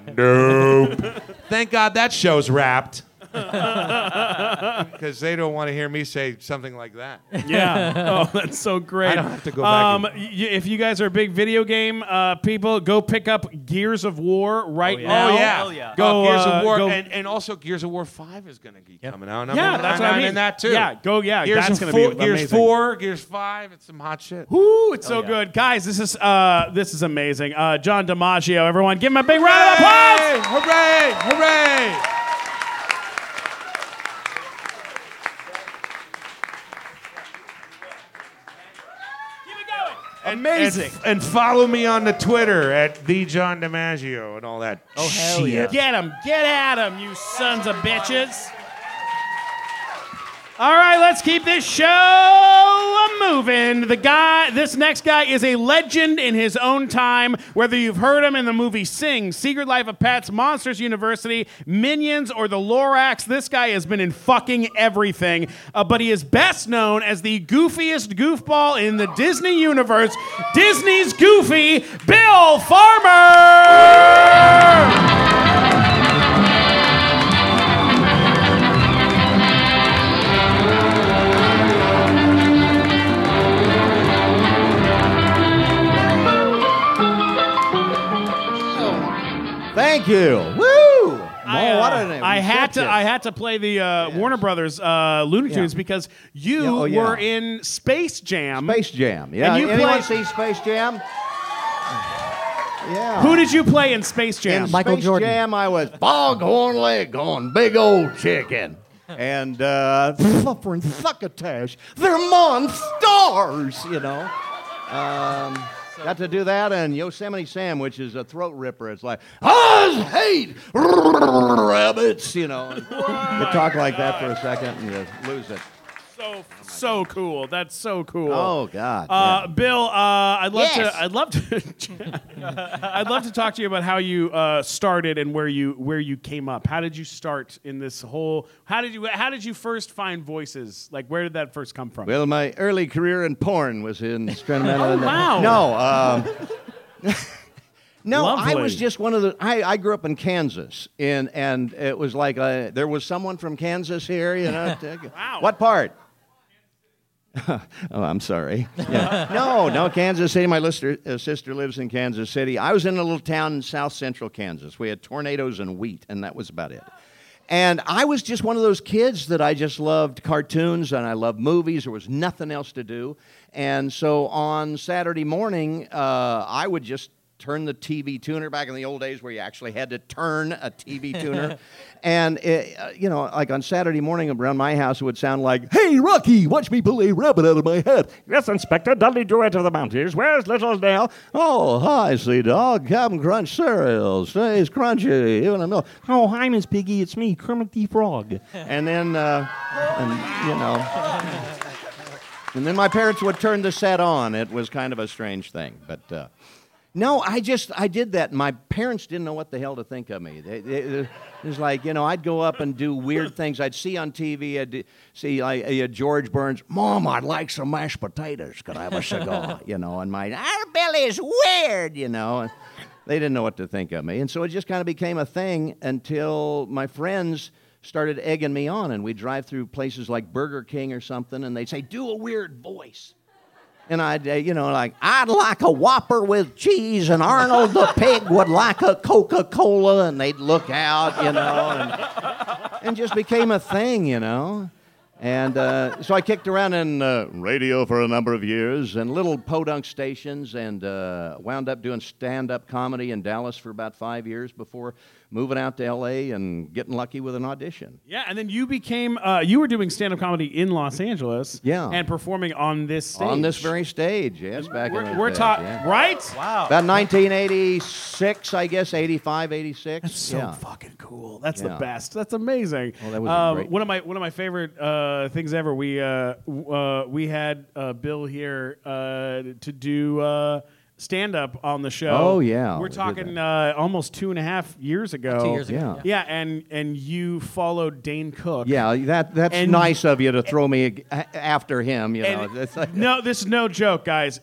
nope. Thank God that show's wrapped. Because they don't want to hear me say something like that. Yeah. Oh, that's so great. I don't have to go back. Um, and... y- if you guys are big video game uh, people, go pick up Gears of War right oh, yeah. now. Oh, yeah. Hell yeah. Go, oh, Gears uh, of War. Go... And, and also, Gears of War five is going to be yep. coming out. I'm yeah, in, that's I'm what I mean. In that, too. Yeah, go, yeah. Gears that's going to be amazing. Gears four, Gears five. It's some hot shit. Woo, it's oh, so yeah. good. Guys, this is uh, this is amazing. Uh, John DiMaggio, everyone, give him a big hooray! Round of applause. Hooray! Hooray! Amazing. And, and follow me on the Twitter at the John DiMaggio and all that. Oh, hell shit. Yeah. Get him. Get at him, you sons of bitches. All right, let's keep this show moving. The guy, this next guy is a legend in his own time, whether you've heard him in the movie Sing, Secret Life of Pets, Monsters University, Minions, or The Lorax. This guy has been in fucking everything, uh, but he is best known as the goofiest goofball in the Disney universe, Disney's Goofy, Bill Farmer! Thank you. Woo! I, uh, what an I had to. I had to play the uh, yes. Warner Brothers uh, Looney Tunes yeah. because you yeah. oh, yeah. were in Space Jam. Space Jam. Yeah. And you Anyone played... see Space Jam? Yeah. Who did you play in Space Jam? In Michael Space Jordan. Jam. I was Boghorn Leghorn, big old chicken, and uh, suffering succotash. They're monstars, you know. Um, Got to do that, and Yosemite Sam, which is a throat ripper. It's like, I hate rabbits, you know. You talk like that for a second, and you lose it. So, oh so God. Cool. That's so cool. Oh God, uh, yeah. Bill, uh, I'd love yes. to. I'd love to. I'd love to talk to you about how you uh, started and where you where you came up. How did you start in this whole? How did you How did you first find voices? Like, where did that first come from? Well, my early career in porn was in instrumental. oh, wow. No. Um, No, Lovely. I was just one of the. I, I grew up in Kansas, and and it was like a, there was someone from Kansas here, you know. Wow. What part? oh, I'm sorry. Yeah. no, no, Kansas City. My lister, uh, sister lives in Kansas City. I was in a little town in south central Kansas. We had tornadoes and wheat, and that was about it. And I was just one of those kids that I just loved cartoons, and I loved movies. There was nothing else to do. And so on Saturday morning, uh, I would just turn the T V tuner, back in the old days where you actually had to turn a T V tuner. And, it, uh, you know, like on Saturday morning around my house, it would sound like, hey, Rocky, watch me pull a rabbit out of my hat. Yes, Inspector, Dudley Duet of the Mounties. Where's little Dale? Oh, hi, Sea Dog. Captain Crunch cereal. Stays crunchy. Even a milk. Oh, hi, Miss Piggy. It's me, Kermit the Frog. And then, uh, and, you know. And then my parents would turn the set on. It was kind of a strange thing, but... Uh, No, I just, I did that. My parents didn't know what the hell to think of me. They, they, it was like, you know, I'd go up and do weird things. I'd see on T V, I'd see like, uh, George Burns, Mom, I'd like some mashed potatoes. Could I have a cigar? You know, and my, our Billy's weird, you know. And they didn't know what to think of me. And so it just kind of became a thing until my friends started egging me on. And we'd drive through places like Burger King or something, and they'd say, do a weird voice. And I'd, uh, you know, like, I'd like a Whopper with cheese, and Arnold the pig would like a Coca-Cola, and they'd look out, you know, and, and just became a thing, you know. And uh, so I kicked around in uh, radio for a number of years and little podunk stations, and uh, wound up doing stand-up comedy in Dallas for about five years before moving out to L A and getting lucky with an audition. Yeah, and then you became, uh, you were doing stand-up comedy in Los Angeles. Yeah. And performing on this stage. On this very stage, yes, back we're, in the We're talking, yeah. right? Wow. About nineteen eighty-six, I guess, eighty-five, eighty-six. That's so yeah. fucking cool. That's yeah. the best. That's amazing. Well, that was um, great. One of my, one of my favorite... Uh, Uh, things ever. We uh, uh, we had uh, Bill here uh, to do uh, stand-up on the show. Oh, yeah. We're talking uh, almost two and a half years ago. Two years ago. Yeah, yeah and, and you followed Dane Cook. Yeah, that that's and, nice of you to throw me after him. You know. It's like, no, this is no joke, guys.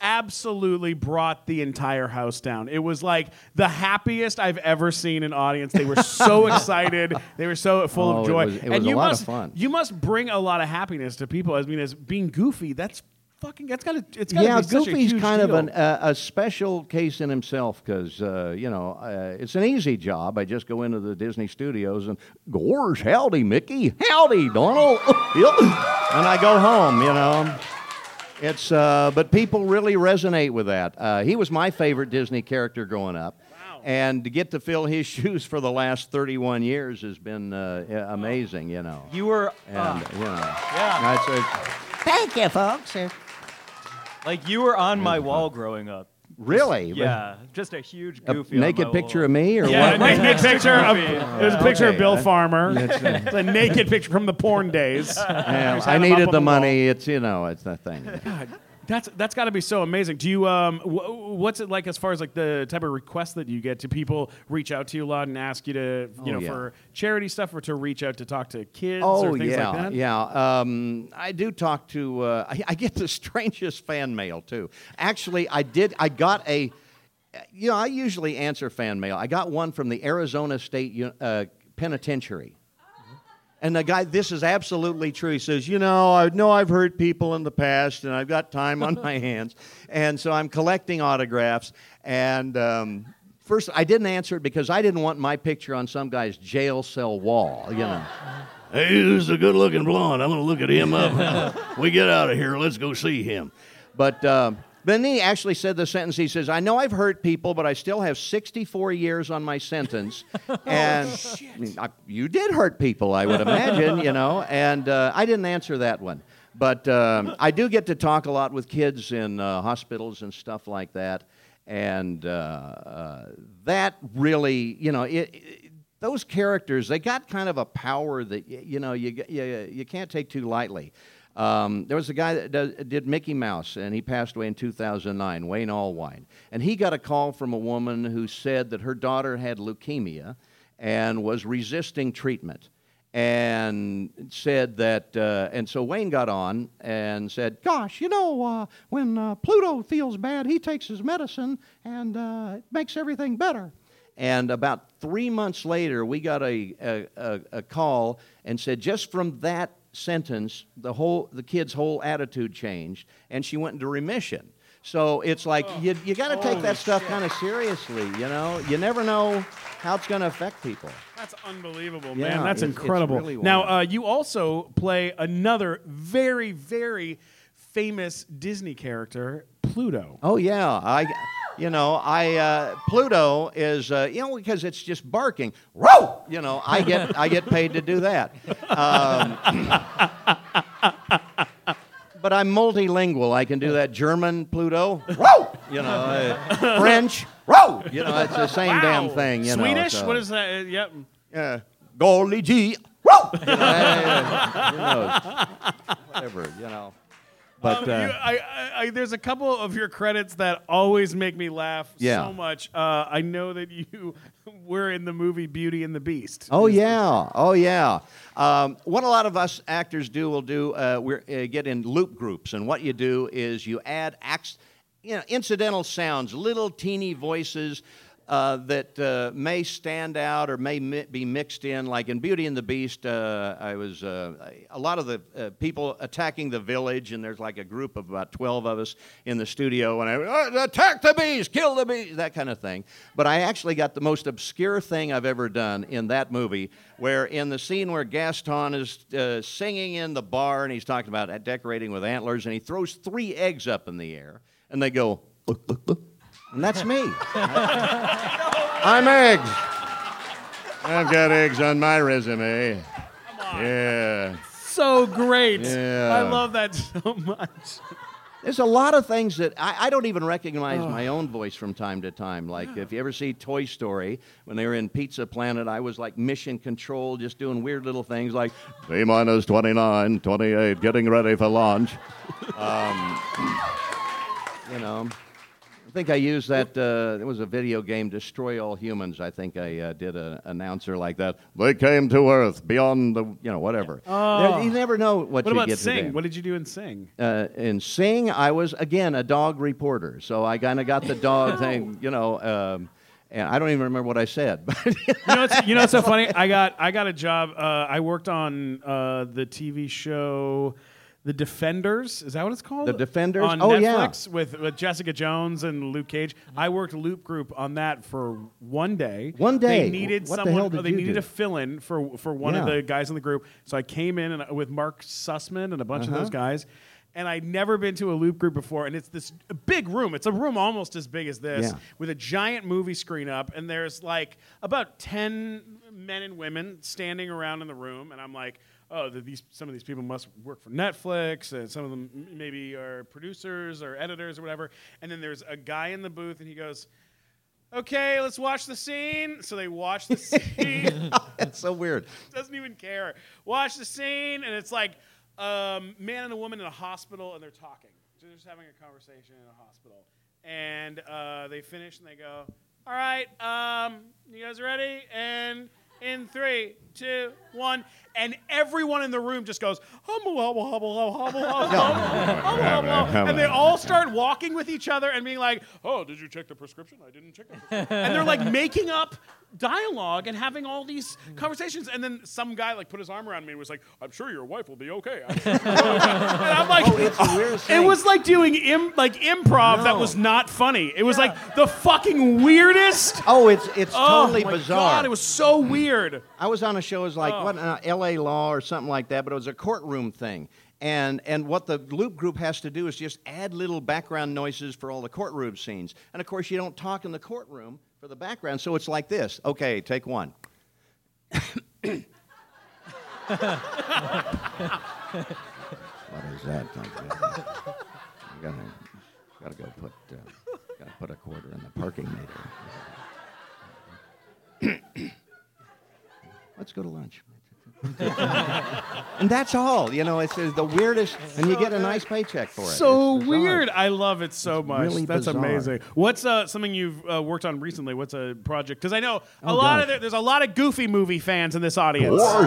absolutely brought the entire house down. It was like the happiest I've ever seen an audience. They were so excited. They were so full oh, of joy. It was, it was and you a lot must, of fun. You must bring a lot of happiness to people. I mean, as being goofy, that's fucking. That's gotta. It's gotta yeah, be such a huge deal. Yeah, Goofy's kind of an, uh, a special case in himself because uh, you know uh, it's an easy job. I just go into the Disney Studios and gorge, howdy, Mickey, howdy, Donald, and I go home. You know. It's uh, but people really resonate with that. Uh, he was my favorite Disney character growing up, wow. and to get to fill his shoes for the last thirty-one years has been uh, amazing. You know, you were, and, uh, you know, yeah. I'd say, thank you, folks. Like you were on my wall growing up. Really? Yeah, just a huge goofy. A naked picture of me, or yeah, what? Yeah, naked picture of. There's a picture okay. of Bill Farmer. It's a, it's a naked picture from the porn days. Yeah, I needed the money. Wall. It's you know, it's that thing. God, that's that's got to be so amazing. Do you um, w- what's it like as far as like the type of requests that you get? Do people reach out to you a lot and ask you to you oh, know yeah. for charity stuff or to reach out to talk to kids oh, or things yeah, like that? Oh yeah, yeah. Um, I do talk to. Uh, I, I get the strangest fan mail too. Actually, I did. I got a. You know, I usually answer fan mail. I got one from the Arizona State uh, Penitentiary. And the guy, this is absolutely true. He says, you know, I know I've hurt people in the past, and I've got time on my hands. And so I'm collecting autographs. And um, first, I didn't answer it because I didn't want my picture on some guy's jail cell wall, you know. Hey, this is a good-looking blonde. I'm going to look at him up. We get out of here. Let's go see him. But um, then he actually said the sentence. He says, I know I've hurt people, but I still have sixty-four years on my sentence. And oh, shit. I mean, I, you did hurt people, I would imagine, you know. And uh, I didn't answer that one. But um, I do get to talk a lot with kids in uh, hospitals and stuff like that. And uh, uh, that really, you know, it, it, those characters, they got kind of a power that, you, you know, you, you, you can't take too lightly. Um, there was a guy that does, did Mickey Mouse, and he passed away in two thousand nine, Wayne Allwine. And he got a call from a woman who said that her daughter had leukemia and was resisting treatment. And said that, uh, and so Wayne got on and said, gosh, you know, uh, when uh, Pluto feels bad, he takes his medicine and uh, it makes everything better. And about three months later, we got a, a, a, a call and said, just from that sentence, the whole the kid's whole attitude changed, and she went into remission. So it's like oh. you you got to take that stuff kind of seriously, you know. You never know how it's going to affect people. That's unbelievable, yeah, man. That's it's, incredible. It's really now uh, you also play another very very famous Disney character, Pluto. Oh yeah, I. You know, I uh, Pluto is uh, you know because it's just barking. Row! You know, I get I get paid to do that. Um, but I'm multilingual. I can do that German Pluto. Row! You know, uh, French. Row! You know, it's the same wow. damn thing. You Swedish? Know, so. What is that? Uh, yep. Yeah. Golly gee. Row! You know, uh, you know, whatever. You know. But, um, uh, you, I, I, I, there's a couple of your credits that always make me laugh yeah. so much. Uh, I know that you were in the movie Beauty and the Beast. Oh, yeah. Oh, yeah. Um, what a lot of us actors do, we'll do, uh, we're, uh, get in loop groups. And what you do is you add acts, you know, incidental sounds, little teeny voices uh, that uh, may stand out or may mi- be mixed in. Like in Beauty and the Beast, uh, I was uh, a lot of the uh, people attacking the village, and there's like a group of about twelve of us in the studio, and I attack the beast, kill the beast, that kind of thing. But I actually got the most obscure thing I've ever done in that movie, where in the scene where Gaston is uh, singing in the bar, and he's talking about decorating with antlers, and he throws three eggs up in the air, and they go, look, look, look. And that's me. I'm eggs. I've got eggs on my resume. Come on. Yeah. So great. Yeah. I love that so much. There's a lot of things that I, I don't even recognize oh. my own voice from time to time. Like yeah. if you ever see Toy Story, when they were in Pizza Planet, I was like mission control, just doing weird little things like T minus twenty-nine, twenty-eight, getting ready for launch. um, you know. I think I used that. Uh, it was a video game, Destroy All Humans. I think I uh, did an announcer like that. They came to Earth beyond the, you know, whatever. Oh. There, you never know what, what you get. What about Sing? Today. What did you do in Sing? Uh, in Sing, I was, again, a dog reporter. So I kind of got the dog thing, you know. Um, and I don't even remember what I said. But you know, it's, you know what's so funny? I got, I got a job. Uh, I worked on uh, the T V show... The Defenders, is that what it's called? The Defenders on oh, Netflix yeah. with, with Jessica Jones and Luke Cage. I worked Loop Group on that for one day. One day, they needed what someone. The hell did they you needed do? a fill-in for for one yeah. of the guys in the group. So I came in and, with Mark Sussman and a bunch uh-huh. of those guys. And I'd never been to a Loop Group before, and it's this big room. It's a room almost as big as this, yeah. with a giant movie screen up, and there's like about ten men and women standing around in the room, and I'm like, oh, the, these some of these people must work for Netflix, and some of them maybe are producers or editors or whatever. And then there's a guy in the booth, and he goes, okay, let's watch the scene. So they watch the scene. That's so weird. Doesn't even care. Watch the scene, and it's like, Um, man and a woman in a hospital, and they're talking. They're just having a conversation in a hospital. And uh, they finish, and they go, all right, um, you guys ready? And in three, two, one. And everyone in the room just goes, hobble, hobble, hobble, hobble, hobble, hobble, hobble, hobble. And they all start walking with each other and being like, oh, did you check the prescription? I didn't check the prescription. And they're like making up dialogue and having all these conversations. And then some guy like put his arm around me and was like, I'm sure your wife will be okay. I'm sure will be okay. And I'm like, oh, it's a weird thing. It was like doing Im- like improv no. that was not funny. It was yeah. like the fucking weirdest. Oh, it's it's oh, totally my bizarre. God, it was so weird. I was on a show, it was like, oh. what, uh, L A Law or something like that, but it was a courtroom thing. And and what the Loop Group has to do is just add little background noises for all the courtroom scenes. And of course, you don't talk in the courtroom for the background, so it's like this. Okay, take one. What is that? I gotta, gotta go put, uh, gotta put a quarter in the parking meter. Let's go to lunch. And that's all. You know, it's, it's the weirdest, and you get a nice paycheck for it. So weird. I love it so it's much. Really that's bizarre. Amazing. What's uh, something you've uh, worked on recently? What's a project? Because I know oh, a lot gosh. of the, there's a lot of Goofy movie fans in this audience. Yeah.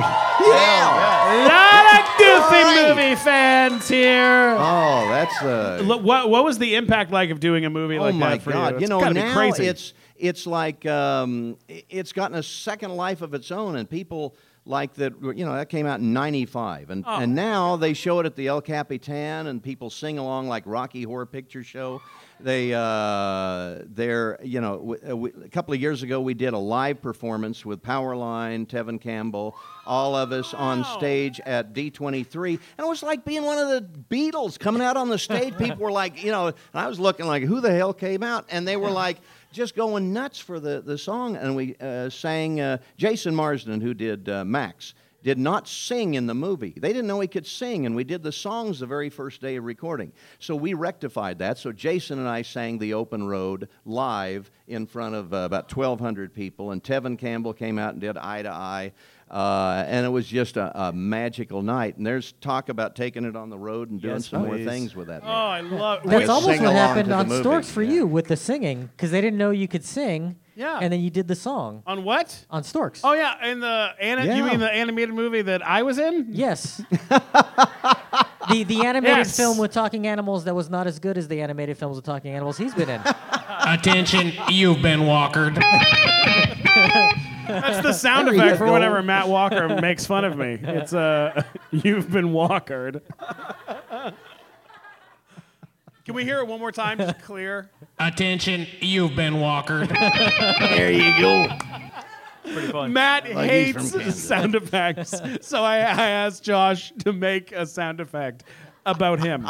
yeah. A lot of Goofy right. movie fans here. Oh, that's uh L- what what was the impact like of doing a movie oh like that for God. you? Oh my God. You know, gotta now be crazy. it's it's like um, it's gotten a second life of its own, and people like that, you know, that came out in ninety-five. And oh. and now they show it at the El Capitan, and people sing along like Rocky Horror Picture Show. They, uh, they're, you know, w- w- a couple of years ago we did a live performance with Powerline, Tevin Campbell, all of us on stage at D twenty-three. And it was like being one of the Beatles coming out on the stage. People were like, you know, and I was looking like, who the hell came out? And they were like, just going nuts for the, the song, and we uh, sang, uh, Jason Marsden, who did uh, Max, did not sing in the movie. They didn't know he could sing, and we did the songs the very first day of recording. So we rectified that, so Jason and I sang The Open Road live in front of uh, about twelve hundred people, and Tevin Campbell came out and did Eye to Eye, uh, and it was just a, a magical night, and there's talk about taking it on the road and doing yes, some please. more things with that. Oh, I love it. That's almost what happened on Storks for yeah. you with the singing, because they didn't know you could sing. Yeah, and then you did the song on what? On Storks. Oh yeah, in the anim- yeah. you mean the animated movie that I was in? Yes. the the animated yes. film with talking animals that was not as good as the animated films with talking animals he's been in. Attention, you've been walkered. That's the sound there effect for gold. whenever Matt Walker makes fun of me. It's uh, you've been walkered. Can we hear it one more time, just clear? Attention, you've been Walker. There you go. Pretty fun. Matt like hates sound effects, so I, I asked Josh to make a sound effect about him.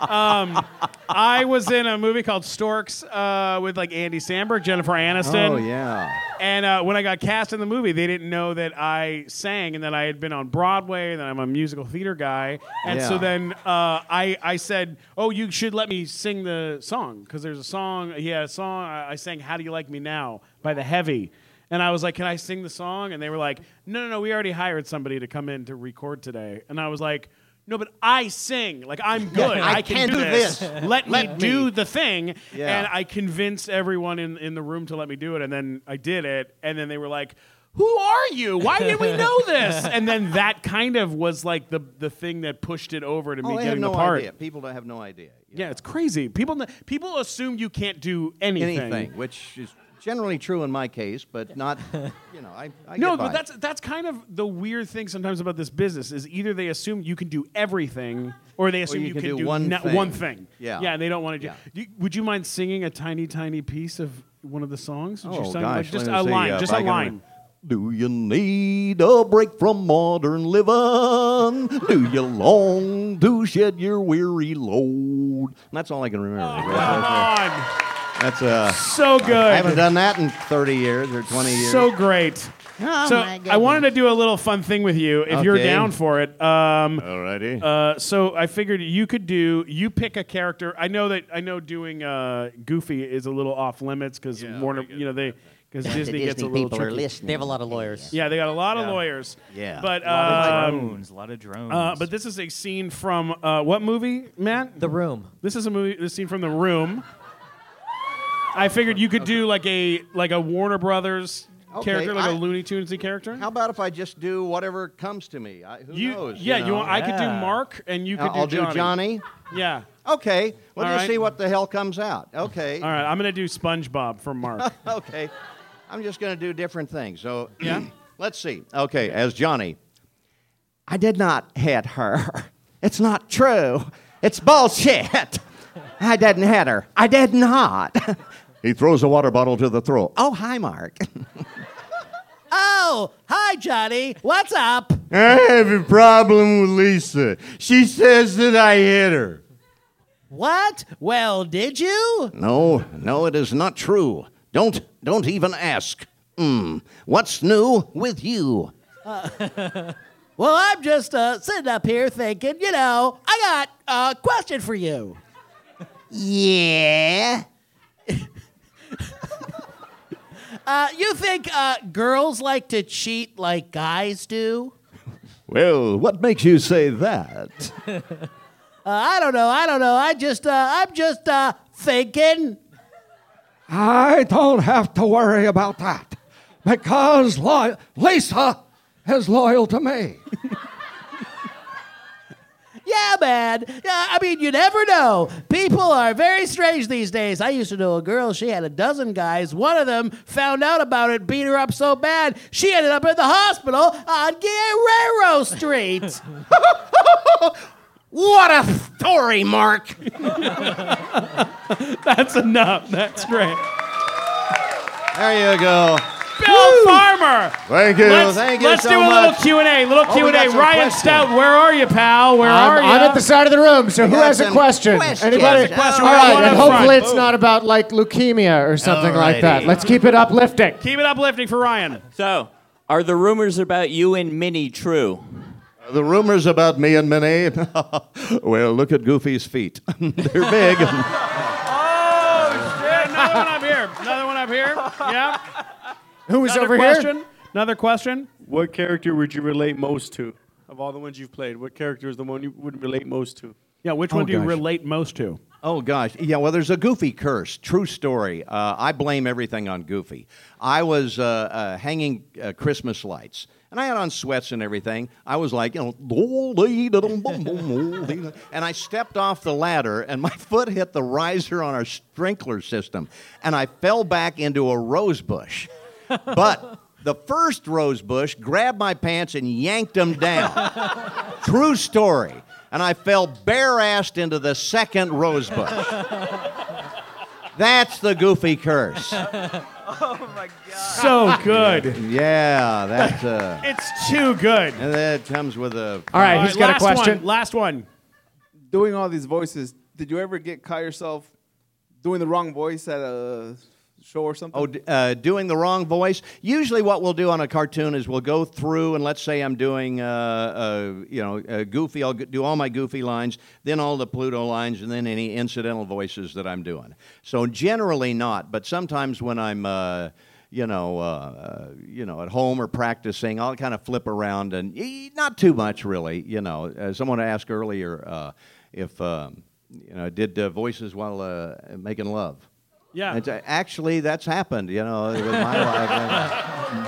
um, I was in a movie called Storks uh, with like Andy Samberg, Jennifer Aniston. Oh, yeah. And uh, when I got cast in the movie, they didn't know that I sang and that I had been on Broadway and that I'm a musical theater guy. And yeah. so then uh, I, I said, oh, you should let me sing the song because there's a song. Yeah, a song. I, I sang How Do You Like Me Now by The Heavy. And I was like, can I sing the song? And they were like, no, no, no, we already hired somebody to come in to record today. And I was like, No, but I sing. Like, I'm good. Yeah, I, I can, can do this. this. Let, let me do the thing. Yeah. And I convinced everyone in, in the room to let me do it. And then I did it. And then they were like, who are you? Why did we know this? And then that kind of was like the the thing that pushed it over to oh, me getting no the part. Idea. People have no idea. Yeah, know. It's crazy. People people assume you can't do anything. Anything, which is generally true in my case, but yeah. not, you know, I, I No, get by. But that's that's kind of the weird thing sometimes about this business is either they assume you can do everything or they assume or you, you can, can do, do one, na- thing. one thing. Yeah. Yeah, and they don't want to do, yeah. do. Would you mind singing a tiny, tiny piece of one of the songs? Would oh, you gosh. Like, just a see, line, uh, just a line. Do you need a break from modern living? Do you long to shed your weary load? And that's all I can remember. Oh, come on. That's uh, so good. I haven't done that in thirty years or twenty years. So great. Oh, so I wanted to do a little fun thing with you, if okay. you're down for it. Um, Alrighty. Uh, so I figured you could do. You pick a character. I know that I know doing uh, Goofy is a little off limits because yeah, Warner, you know they. Because Disney, Disney gets a little tricky. They have a lot of lawyers. Yeah, they got a lot yeah. of lawyers. Yeah, but, uh, a lot of drones. A lot of drones. Uh, but this is a scene from uh, what movie, Matt? The Room. This is a movie. This scene from The Room. I figured you could okay. do like a like a Warner Brothers okay, character, like I, a Looney Tunes character. How about if I just do whatever comes to me? I, who you, knows? Yeah, you know? you want, I yeah. could do Mark, and you could I'll do Johnny. I'll do Johnny. Yeah. Okay. We'll just right. see what the hell comes out. Okay. All right. I'm gonna do SpongeBob for Mark. Okay. I'm just going to do different things. So yeah, let's see. Okay, as Johnny, I did not hit her. It's not true. It's bullshit. I didn't hit her. I did not. He throws a water bottle to the throat. Oh, hi, Mark. Oh, hi, Johnny. What's up? I have a problem with Lisa. She says that I hit her. What? Well, did you? No, no, it is not true. Don't don't even ask. Mm, what's new with you? Uh, well, I'm just uh, sitting up here thinking, you know, I got a question for you. Yeah? uh, you think uh, girls like to cheat like guys do? Well, what makes you say that? uh, I don't know, I don't know. I just, uh, I'm just uh, thinking... I don't have to worry about that because lo- Lisa is loyal to me. Yeah, man. Uh, I mean, you never know. People are very strange these days. I used to know a girl. She had a dozen guys. One of them found out about it, beat her up so bad, she ended up in the hospital on Guerrero Street. What a story, Mark! That's enough. That's great. There you go. Bill Woo! Farmer! Thank you. Let's, Thank you let's so do a little much. Q and A. Little oh, Q and A. Ryan questions. Stout, where are you, pal? Where I'm, are you? I'm at the side of the room, so who has a question? Questions. Anybody? A question. All right, and hopefully it's not about, like, leukemia or something Alrighty. like that. Let's keep it uplifting. Keep it uplifting for Ryan. So, are the rumors about you and Minnie true? The rumors about me and Minnie, well, look at Goofy's feet. They're big. Oh, shit. Another one up here. Another one up here. Yeah. Who is over question? here? Another question. What character would you relate most to? Of all the ones you've played, what character is the one you would relate most to? Yeah, which oh, one do gosh. you relate most to? Oh, gosh. Yeah, well, there's a Goofy curse. True story. Uh, I blame everything on Goofy. I was uh, uh, hanging uh, Christmas lights. And I had on sweats and everything. I was like, you know, and I stepped off the ladder, and my foot hit the riser on our sprinkler system, and I fell back into a rose bush. But the first rose bush grabbed my pants and yanked them down. True story. And I fell bare-assed into the second rose bush. That's the Goofy curse. Oh, my God. So good. Yeah, that's... Uh, it's too good. And that comes with a... All right, he's all right, got a question. One, last one. Doing all these voices, did you ever get caught yourself doing the wrong voice at a show or something? Oh, uh, doing the wrong voice? Usually what we'll do on a cartoon is we'll go through, and let's say I'm doing, uh, uh, you know, uh, Goofy. I'll do all my Goofy lines, then all the Pluto lines, and then any incidental voices that I'm doing. So generally not, but sometimes when I'm... Uh, you know, uh, you know, at home or practicing. I'll kind of flip around and not too much, really. You know, as someone asked earlier uh, if um, you know, did uh, voices while uh, making love. Yeah, it's, uh, actually, that's happened. You know, with my life. And,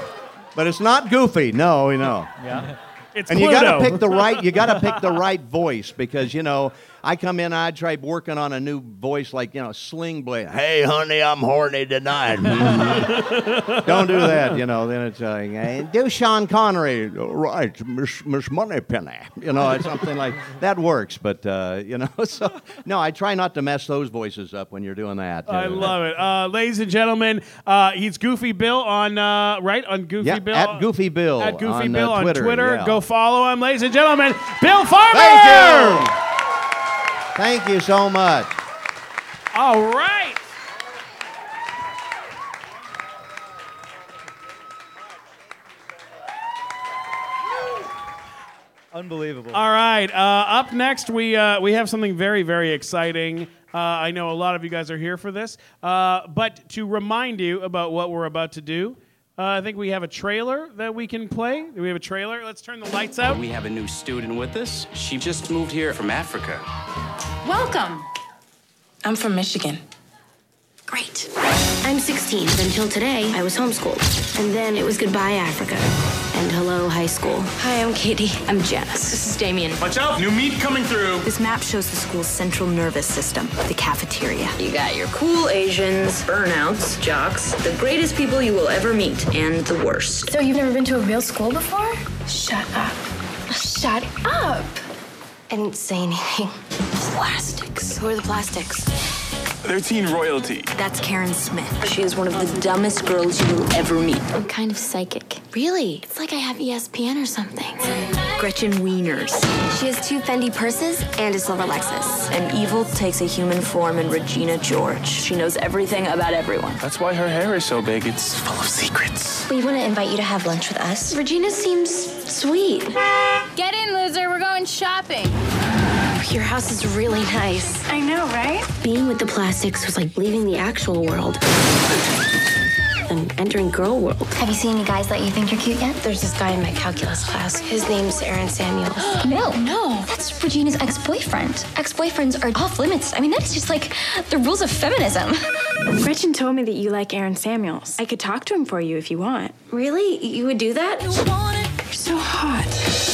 but it's not goofy. No, you know. Yeah. It's and Pluto. you gotta pick the right you gotta pick the right voice, because you know, I come in, I try working on a new voice, like, you know, Sling Blade. Hey honey, I'm horny tonight. Don't do that, you know. Then it's like, hey, do Sean Connery, right, Miss Miss Moneypenny. You know, it's something like that works, but uh, you know, so no, I try not to mess those voices up when you're doing that. I know. love it. Uh, ladies and gentlemen, uh, he's Goofy Bill on uh, right on Goofy yeah, Bill at Goofy Bill at Goofy on, Bill uh, Twitter, on Twitter. Yeah. Go follow him, ladies and gentlemen. Bill Farmer! Thank you! Thank you so much. All right. Unbelievable. All right. Uh, up next, we uh, we have something very, very exciting. Uh, I know a lot of you guys are here for this. Uh, but to remind you about what we're about to do, Uh, I think we have a trailer that we can play. Do we have a trailer? Let's turn the lights out. We have a new student with us. She just moved here from Africa. Welcome. I'm from Michigan. Great. I'm sixteen. Until today, I was homeschooled. And then it was goodbye, Africa. And hello, high school. Hi, I'm Katie. I'm Janice. This is Damien. Watch out! New meat coming through! This map shows the school's central nervous system, the cafeteria. You got your cool Asians, burnouts, jocks, the greatest people you will ever meet, and the worst. So you've never been to a real school before? Shut up. Shut up! I didn't say anything. Plastics. Who are the Plastics? They're teen royalty. That's Karen Smith. She is one of the dumbest girls you will ever meet. I'm kind of psychic. Really? It's like I have E S P N or something. Gretchen Wieners. She has two Fendi purses and a silver Lexus. And evil takes a human form in Regina George. She knows everything about everyone. That's why her hair is so big. It's full of secrets. We want to invite you to have lunch with us. Regina seems sweet. Get in, loser. We're going shopping. Your house is really nice. I know, right? Being with the Plastics was like leaving the actual world and entering girl world. Have you seen any guys that you think you're cute yet? There's this guy in my calculus class. His name's Aaron Samuels. No, no. That's Regina's ex-boyfriend. Ex-boyfriends are off limits. I mean, that's just like the rules of feminism. Gretchen told me that you like Aaron Samuels. I could talk to him for you if you want. Really? You would do that? You're so hot.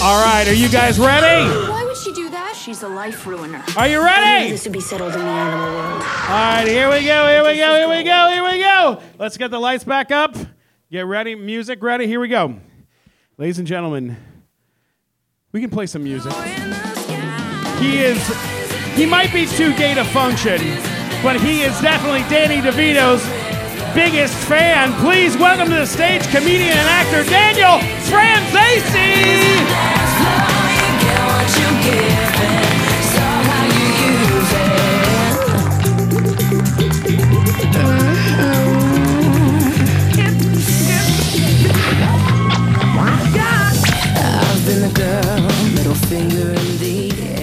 All right, are you guys ready? Why would she do that? She's a life ruiner. Are you ready? This would be settled in the animal world. All right, here we go, here we go, here we go, here we go. Let's get the lights back up. Get ready, music ready. Here we go. Ladies and gentlemen, we can play some music. He is, he might be too gay to function, but he is definitely Danny DeVito's biggest fan. Please welcome to the stage comedian and actor Daniel Franzese.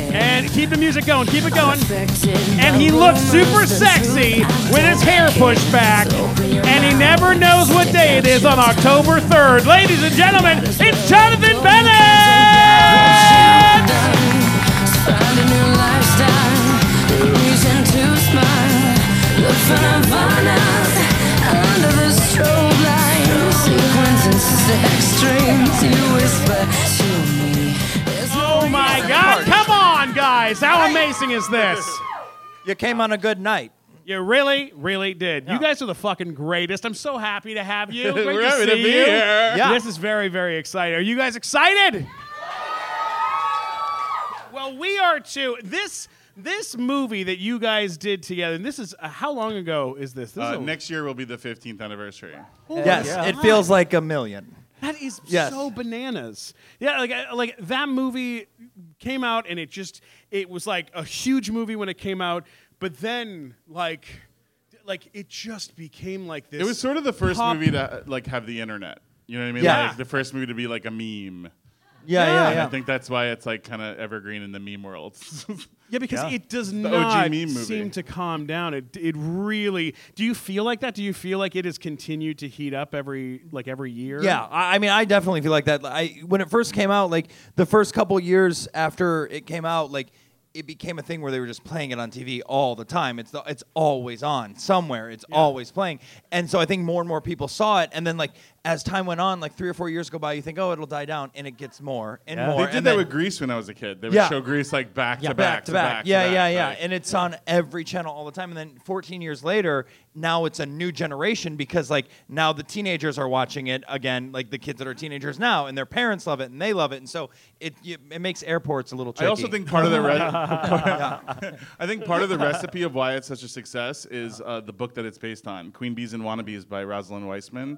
And keep the music going, keep it going. And he looks super sexy with his hair pushed back. And he never knows what day it is on October third. Ladies and gentlemen, it's Jonathan Bennett! Oh my God, come on guys, how amazing is this? You came on a good night. You really, really did. Yeah. You guys are the fucking greatest. I'm so happy to have you. Great We're to happy see to be you. Here. Yeah. This is very, very exciting. Are you guys excited? Well, we are too. This... This movie that you guys did together, and this is, uh, how long ago is this? this uh, is a... Next year will be the fifteenth anniversary. Holy yes, God. It feels like a million. That is yes. so bananas. Yeah, like like that movie came out, and it just, it was like a huge movie when it came out, but then like, like it just became like this. It was sort of the first pop... movie to like have the internet. You know what I mean? Yeah. Like the first movie to be like a meme. Yeah, yeah, yeah. And yeah. I think that's why it's like kind of evergreen in the meme world. yeah, because yeah. it does not seem to calm down. It it really. Do you feel like that? Do you feel like it has continued to heat up every like every year? Yeah, I, I mean, I definitely feel like that. I when it first came out, like the first couple years after it came out, like. It became a thing where they were just playing it on T V all the time. It's the, it's always on somewhere. It's yeah. always playing. And so I think more and more people saw it. And then, like, as time went on, like three or four years go by, you think, oh, it'll die down. And it gets more and yeah. more. They did and that then, with Grease when I was a kid. They would yeah. show Grease, like, back yeah, to back, back to back. back yeah, to yeah, back, yeah. Back. And it's on every channel all the time. And then fourteen years later, now it's a new generation because, like, now the teenagers are watching it again, like the kids that are teenagers now. And their parents love it. And they love it. And so it it makes airports a little tricky. I also think part of the... Re- I think part of the recipe of why it's such a success is uh, the book that it's based on, Queen Bees and Wannabes by Rosalind Weisman.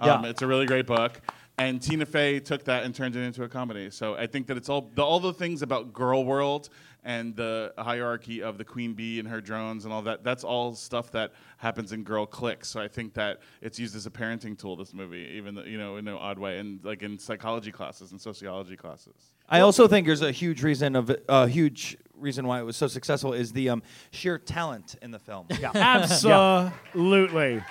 Um, yeah. It's a really great book. And Tina Fey took that and turned it into a comedy. So I think that it's all the, all the things about girl world and the hierarchy of the queen bee and her drones and all that, that's all stuff that happens in girl cliques. So I think that it's used as a parenting tool, this movie, even though, you know, in an odd way, and like in psychology classes and sociology classes. I also think there's a huge reason of a uh, huge reason why it was so successful is the um, sheer talent in the film. Yeah. Absolutely. Yeah.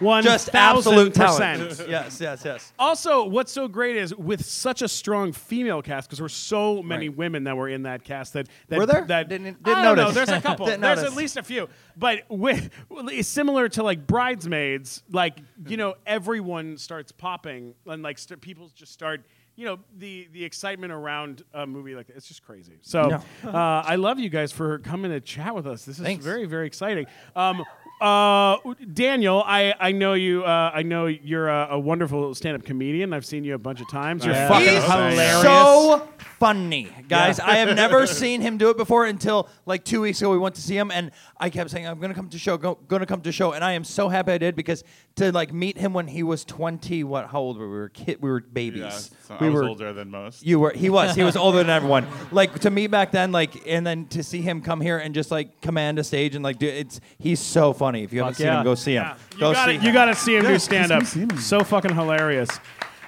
One just absolute talent. Yes, yes, yes. Also, what's so great is with such a strong female cast, because there were so many right. women that were in that cast that, that were there. That didn't, didn't I don't notice. Know. There's a couple. There's notice. At least a few. But with similar to like Bridesmaids, like you know, everyone starts popping, and like st- people just start. You know, the, the excitement around a movie like that, it's just crazy. So no. uh, I love you guys for coming to chat with us. This is Thanks. very, very exciting. Um, uh, Daniel, I, I know you. Uh, I know you're a, a wonderful stand-up comedian. I've seen you a bunch of times. You're yeah. fucking He's hilarious. So funny, guys. Yeah. I have never seen him do it before until like two weeks ago. We went to see him, and I kept saying, "I'm gonna come to show. Go, gonna come to show." And I am so happy I did because to like meet him when he was twenty. What? How old were we? We were kid. We were babies. Yeah, so we I was were, older than most. You were. He was. He was older than everyone. Like to me back then. Like and then to see him come here and just like command a stage and like do it's. He's so funny. Funny. If you haven't Fuck seen yeah. him, go see him. Yeah. You go gotta, see him. You got to see him yeah, do stand-up. So fucking hilarious.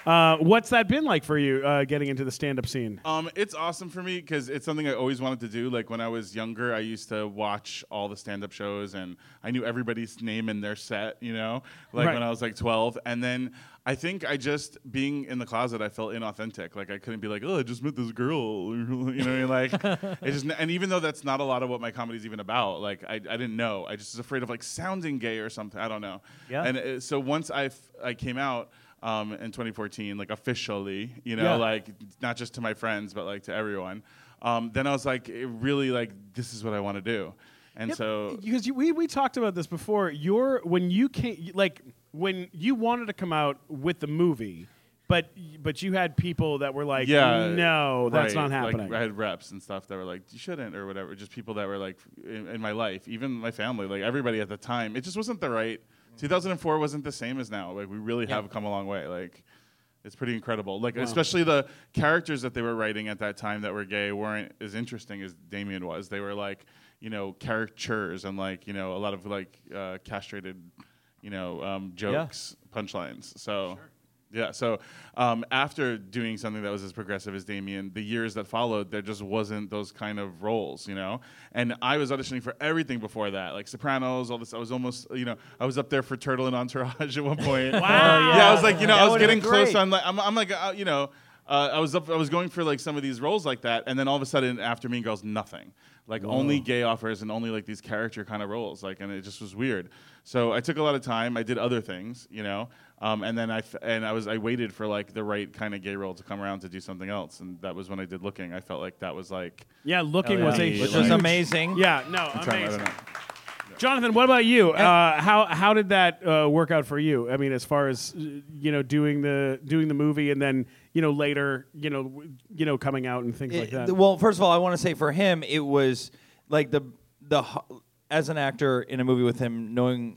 Uh, what's that been like for you, uh, getting into the stand-up scene? Um, it's awesome for me because it's something I always wanted to do. Like when I was younger, I used to watch all the stand-up shows, and I knew everybody's name in their set, you know, like right. when I was like twelve. And then I think I just, being in the closet, I felt inauthentic. Like, I couldn't be like, oh, I just met this girl. You know, like, it just, and even though that's not a lot of what my comedy's even about, like, I, I didn't know. I just was afraid of, like, sounding gay or something. I don't know. Yeah. And it, so once I, f- I came out um, in twenty fourteen, like, officially, you know, yeah. like, not just to my friends, but, like, to everyone, um, then I was like, it really, like, this is what I want to do. And yep. so... Because we, we talked about this before. Your, when you came, like... When you wanted to come out with the movie, but but you had people that were like, yeah, no, that's right. not happening. Like, I had reps and stuff that were like, you shouldn't or whatever. Just people that were like, in, in my life, even my family, like everybody at the time. It just wasn't the right. two thousand four wasn't the same as now. Like we really yeah. have come a long way. Like it's pretty incredible. Like wow. especially the characters that they were writing at that time that were gay weren't as interesting as Damien was. They were like, you know, caricatures and like, you know, a lot of like uh, castrated. You know, um, jokes, yeah. punchlines. So, sure. yeah. So, um, after doing something that was as progressive as Damien, the years that followed, there just wasn't those kind of roles, you know? And I was auditioning for everything before that, like Sopranos, all this. I was almost, you know, I was up there for Turtle and Entourage at one point. wow. Oh, yeah. yeah, I was like, you know, that I was getting close on, like, I'm, I'm like, uh, you know, uh, I was up, I was going for like some of these roles like that. And then all of a sudden, after Mean Girls, nothing. Like Whoa. Only gay offers and only like these character kind of roles, like, and it just was weird. So I took a lot of time. I did other things, you know, um, and then I f- and I was I waited for like the right kind of gay role to come around to do something else, and that was when I did Looking. I felt like that was like yeah, Looking was a which was amazing. Yeah, no, amazing. Jonathan, what about you? Uh, how how did that uh, work out for you? I mean, as far as you know, doing the doing the movie and then. You know, later, you know, you know, coming out and things it, like that. Well, first of all, I want to say for him, it was like the the as an actor in a movie with him, knowing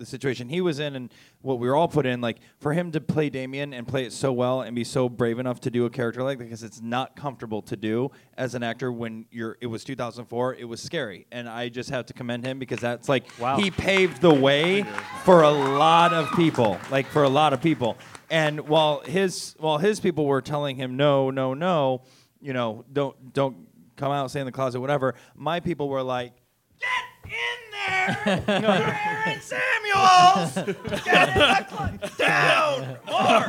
the situation he was in and what we were all put in, like for him to play Damien and play it so well and be so brave enough to do a character like that, because it's not comfortable to do as an actor when you're, it was two thousand four, it was scary. And I just have to commend him because that's like, wow. He paved the way for a lot of people, like for a lot of people. And while his, while his people were telling him, no, no, no, you know, don't, don't come out, stay in the closet, whatever. My people were like, get in there, Aaron Samuels! Get in the closet! Down! More!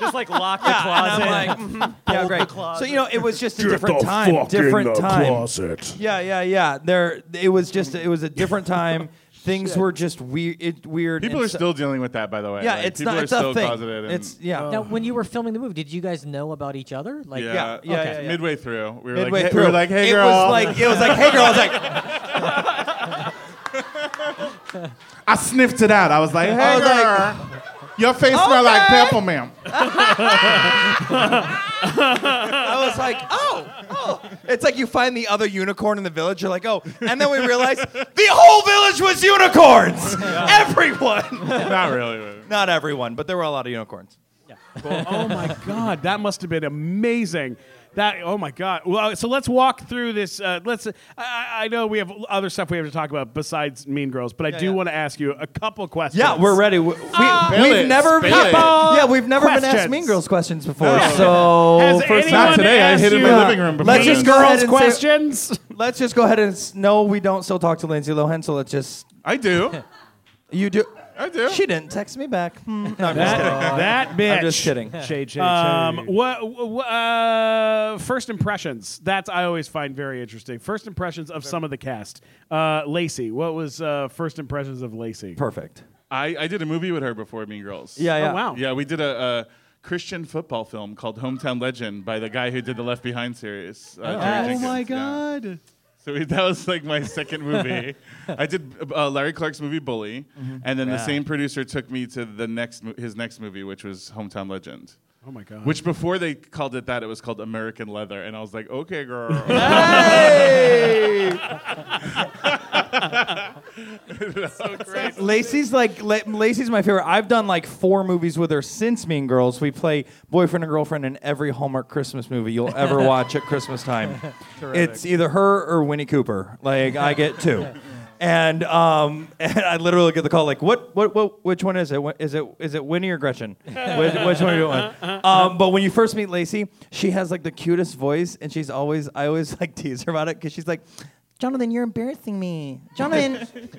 Just like lock the yeah, closet. And I'm like, mm-hmm. yeah, great. So, you know, it was just a get different time. Different time. Closet. Yeah, yeah, yeah. There, it was just, it was a different time. Things Shit. were just weird. It, weird. People are still dealing with that, by the way. Yeah, like, it's people not, are it's still closeted. And it's yeah. Uh. Now, when you were filming the movie, did you guys know about each other? Like, yeah, yeah, yeah, okay. yeah, yeah. Midway through, we were Midway like, through. Hey, we were like, hey, girl. It was like, it was like, hey, girl. I was like, I sniffed it out. I was like, hey, I was girl. Like, your face okay. smelled like peppermint. I was like, oh, oh. It's like you find the other unicorn in the village. You're like, oh. And then we realized the whole village was unicorns. Yeah. Everyone. Not really, really. Not everyone, but there were a lot of unicorns. Yeah. Well, oh, my God. That must have been amazing. That oh my God! Well, so let's walk through this. Uh, let's. Uh, I, I know we have other stuff we have to talk about besides Mean Girls, but I yeah, do yeah. want to ask you a couple questions. Yeah, we're ready. We, uh, we, we've never. Been, yeah, we've never questions. been asked Mean Girls questions before. No. So Has first not today. I hid in my uh, living room. Before let's just go ahead and questions. Say, let's just go ahead and no, we don't still talk to Lindsay Lohan. So let's just. I do. You do. I do. She didn't text me back. Hmm. No, I'm that, just kidding. That bitch. I'm just kidding. Shade, shade, um, shade. What, what, uh, first impressions. That's I always find very interesting. First impressions of some of the cast. Uh, Lacey. What was uh, first impressions of Lacey? Perfect. I, I did a movie with her before Mean Girls. Yeah, yeah. Oh, wow. Yeah, we did a, a Christian football film called Hometown Legend by the guy who did the Left Behind series. Uh, oh, Jenkins, my God. Yeah. So that was like my second movie. I did uh, Larry Clark's movie Bully, mm-hmm. and then yeah. the same producer took me to the next mo- his next movie, which was Hometown Legend. Oh my God! Which before they called it that, it was called American Leather, and I was like, okay, girl. Hey! So crazy. Lacey's like La- Lacey's my favorite. I've done like four movies with her since Mean Girls. We play boyfriend and girlfriend in every Hallmark Christmas movie you'll ever watch at Christmas time. Terrific. It's either her or Winnie Cooper. Like I get two. And um, and I literally get the call like, what, what, what, which one is it? Is it, is it Winnie or Gretchen? Which, which one are you doing? Um, but when you first meet Lacey, she has like the cutest voice, and she's always, I always like tease her about it because she's like, Jonathan, you're embarrassing me. Jonathan,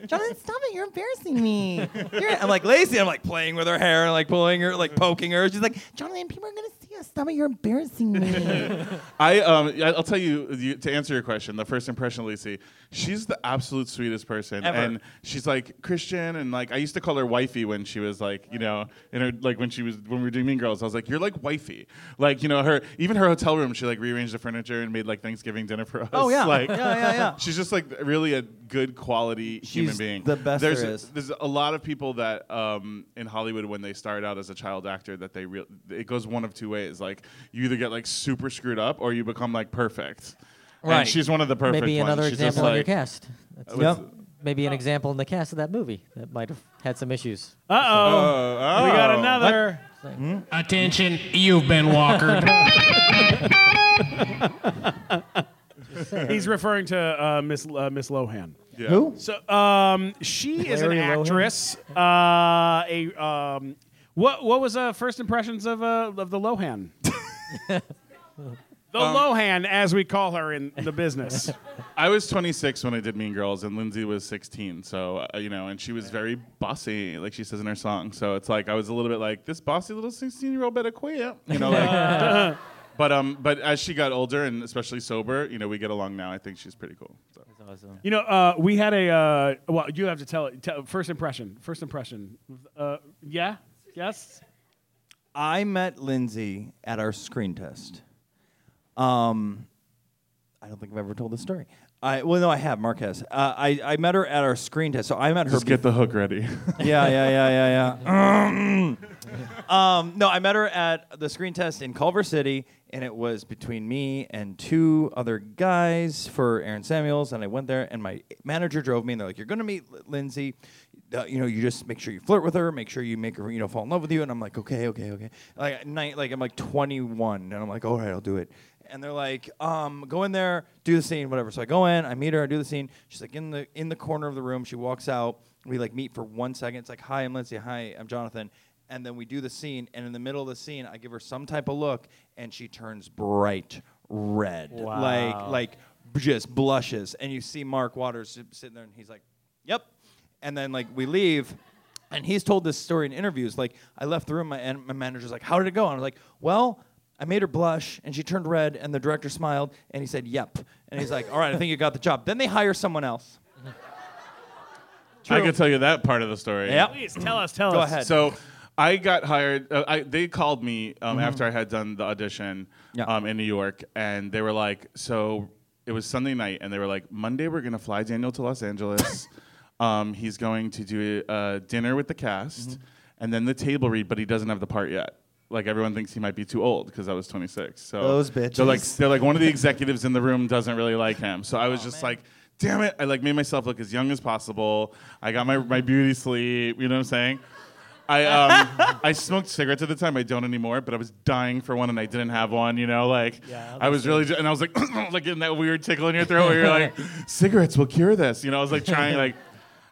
Jonathan, stop it! You're embarrassing me. You're, I'm like Lacey. I'm like playing with her hair, and like pulling her, like poking her. She's like, Jonathan, people are gonna see us. Stop it! You're embarrassing me. I um, I'll tell you, you to answer your question. The first impression, of Lacey, she's the absolute sweetest person, ever. And she's like Christian, and like I used to call her wifey when she was like, you know, in her like when she was when we were doing Mean Girls. I was like, you're like wifey, like you know her. Even her hotel room, she like rearranged the furniture and made like Thanksgiving dinner for us. Oh yeah, like, yeah, yeah, yeah. She's just like really a good quality She's human being. The best there's there is. There's a lot of people that um, in Hollywood when they start out as a child actor that they re- it goes one of two ways. Like you either get like super screwed up or you become like perfect. Right. And she's one of the perfect Maybe ones. Another she's example in like, your cast. That's yep. Maybe an example in the cast of that movie that might have had some issues. Uh oh. oh. We got another. Hmm? Attention, you've been walkered. He's referring to uh, Miss uh, Miss Lohan. Yeah. Who? So um, she Larry is an actress. Uh, a um, what what was uh, first impressions of uh, of the Lohan? the um, Lohan, as we call her in the business. I was twenty-six when I did Mean Girls, and Lindsay was sixteen. So uh, you know, and she was very bossy, like she says in her song. So it's like I was a little bit like this bossy little sixteen-year-old better quit, you know. Like, But um, but as she got older and especially sober, you know, we get along now. I think she's pretty cool. So. That's awesome. You know, uh, we had a uh, well. You have to tell it. Tell, first impression. First impression. Uh, yeah. Yes. I met Lindsay at our screen test. Um, I don't think I've ever told this story. I well no I have Marquez. Uh, I I met her at our screen test. So I met her. Just be- get the hook ready. yeah yeah yeah yeah yeah. um, no, I met her at the screen test in Culver City, and it was between me and two other guys for Aaron Samuels. And I went there, and my manager drove me, and they're like, "You're gonna meet Lindsay. Uh, you know, you just make sure you flirt with her, make sure you make her, you know, fall in love with you." And I'm like, "Okay, okay, okay." Like night, like I'm like twenty-one, and I'm like, "All right, I'll do it." And they're like, um, go in there, do the scene, whatever. So I go in, I meet her, I do the scene. She's like in the in the corner of the room. She walks out. We like meet for one second. It's like, "Hi, I'm Lindsay. Hi, I'm Jonathan." And then we do the scene. And in the middle of the scene, I give her some type of look, and she turns bright red, wow. like like just blushes. And you see Mark Waters sitting there, and he's like, "Yep." And then like we leave. And he's told this story in interviews. Like I left the room, my, and my manager's like, "How did it go?" And I was like, "Well, I made her blush, and she turned red, and the director smiled, and he said, 'Yep.'" And he's like, "All right, I think you got the job." Then they hire someone else. True. I could tell you that part of the story. Yep. Please, tell us, tell Go us. Go ahead. So I got hired. Uh, I, they called me um, mm-hmm. after I had done the audition yeah. um, in New York, and they were like, so it was Sunday night, and they were like, "Monday we're going to fly Daniel to Los Angeles. um, he's going to do a dinner with the cast, mm-hmm. and then the table read, but he doesn't have the part yet. Like, everyone thinks he might be too old," because I was twenty-six. So those bitches. They're like, they're like, one of the executives in the room doesn't really like him. So I was oh, just man. like, damn it. I like made myself look as young as possible. I got my, my beauty sleep. You know what I'm saying? I um I smoked cigarettes at the time. I don't anymore, but I was dying for one, and I didn't have one. You know, like yeah, I was really, ju- and I was like, like getting that weird tickle in your throat where you're like, cigarettes will cure this. You know, I was like trying like.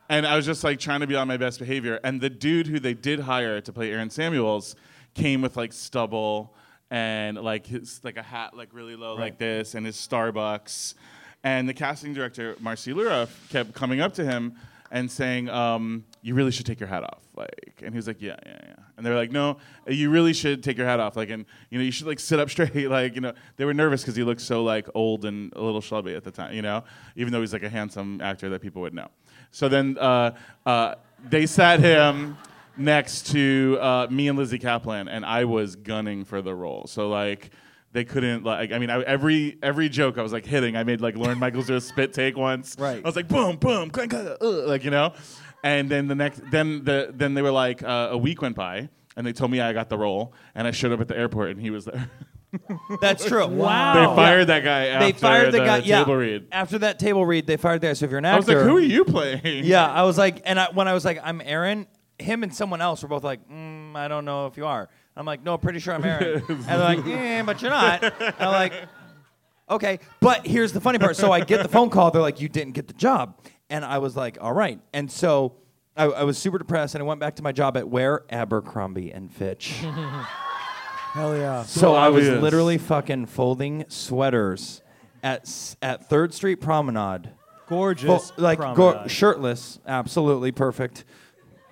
And I was just like trying to be on my best behavior. And the dude who they did hire to play Aaron Samuels came with like stubble and like his like a hat like really low right. like this and his Starbucks. And the casting director, Marcy Lura, kept coming up to him and saying, um, "You really should take your hat off." Like, and he was like, "Yeah, yeah, yeah." And they were like, "No, you really should take your hat off. Like, and you know, you should like sit up straight." Like, you know, they were nervous because he looked so like old and a little schlubby at the time. You know, even though he's like a handsome actor that people would know. So then uh, uh, they sat him next to uh, me and Lizzie Kaplan, and I was gunning for the role. So like, they couldn't like. I mean, I, every every joke I was like hitting. I made like Lauren Michaels do a spit take once. Right. I was like, boom, boom, clank, clank, uh, like you know. And then the next, then the then they were like, uh, a week went by, and they told me I got the role, and I showed up at the airport, and he was there. That's true. Wow. They fired yeah. that guy after they fired the, the guy, table yeah. read. After that table read, they fired that guy. So if you're an actor, I was like, who are you playing? Yeah, I was like, and I, when I was like, I'm Aaron. Him and someone else were both like, mm, I don't know if you are. I'm like, no, I'm pretty sure I'm Aaron. And they're like, eh, but you're not. And I'm like, okay. But here's the funny part. So I get the phone call. They're like, you didn't get the job. And I was like, all right. And so I, I was super depressed, and I went back to my job at where? Abercrombie and Fitch. Hell yeah. So, so I was literally fucking folding sweaters at at third Street Promenade. Gorgeous. Fo- like Promenade. Go- shirtless. Absolutely perfect.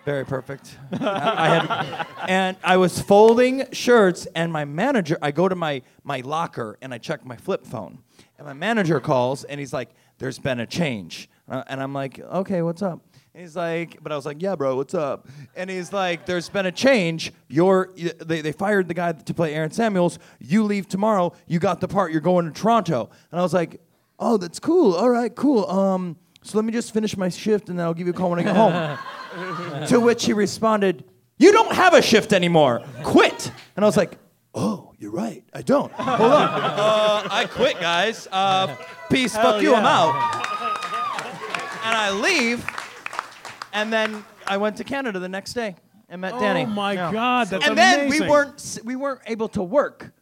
Very perfect. I, I had, and I was folding shirts, and my manager, I go to my, my locker, and I check my flip phone. And my manager calls, and he's like, there's been a change. Uh, and I'm like, okay, what's up? And he's like, but I was like, yeah, bro, what's up? And he's like, there's been a change. You're, they, they fired the guy to play Aaron Samuels. You leave tomorrow. You got the part. You're going to Toronto. And I was like, oh, that's cool. All right, cool. Um, so let me just finish my shift, and then I'll give you a call when I get home. To which he responded, you don't have a shift anymore. Quit. And I was like, oh, you're right. I don't. Hold on. uh, I quit, guys. Uh, peace. Hell fuck you. Yeah. I'm out. And I leave. And then I went to Canada the next day and met oh Danny. Oh, my yeah. God. That's and amazing. Then we weren't, we weren't able to work.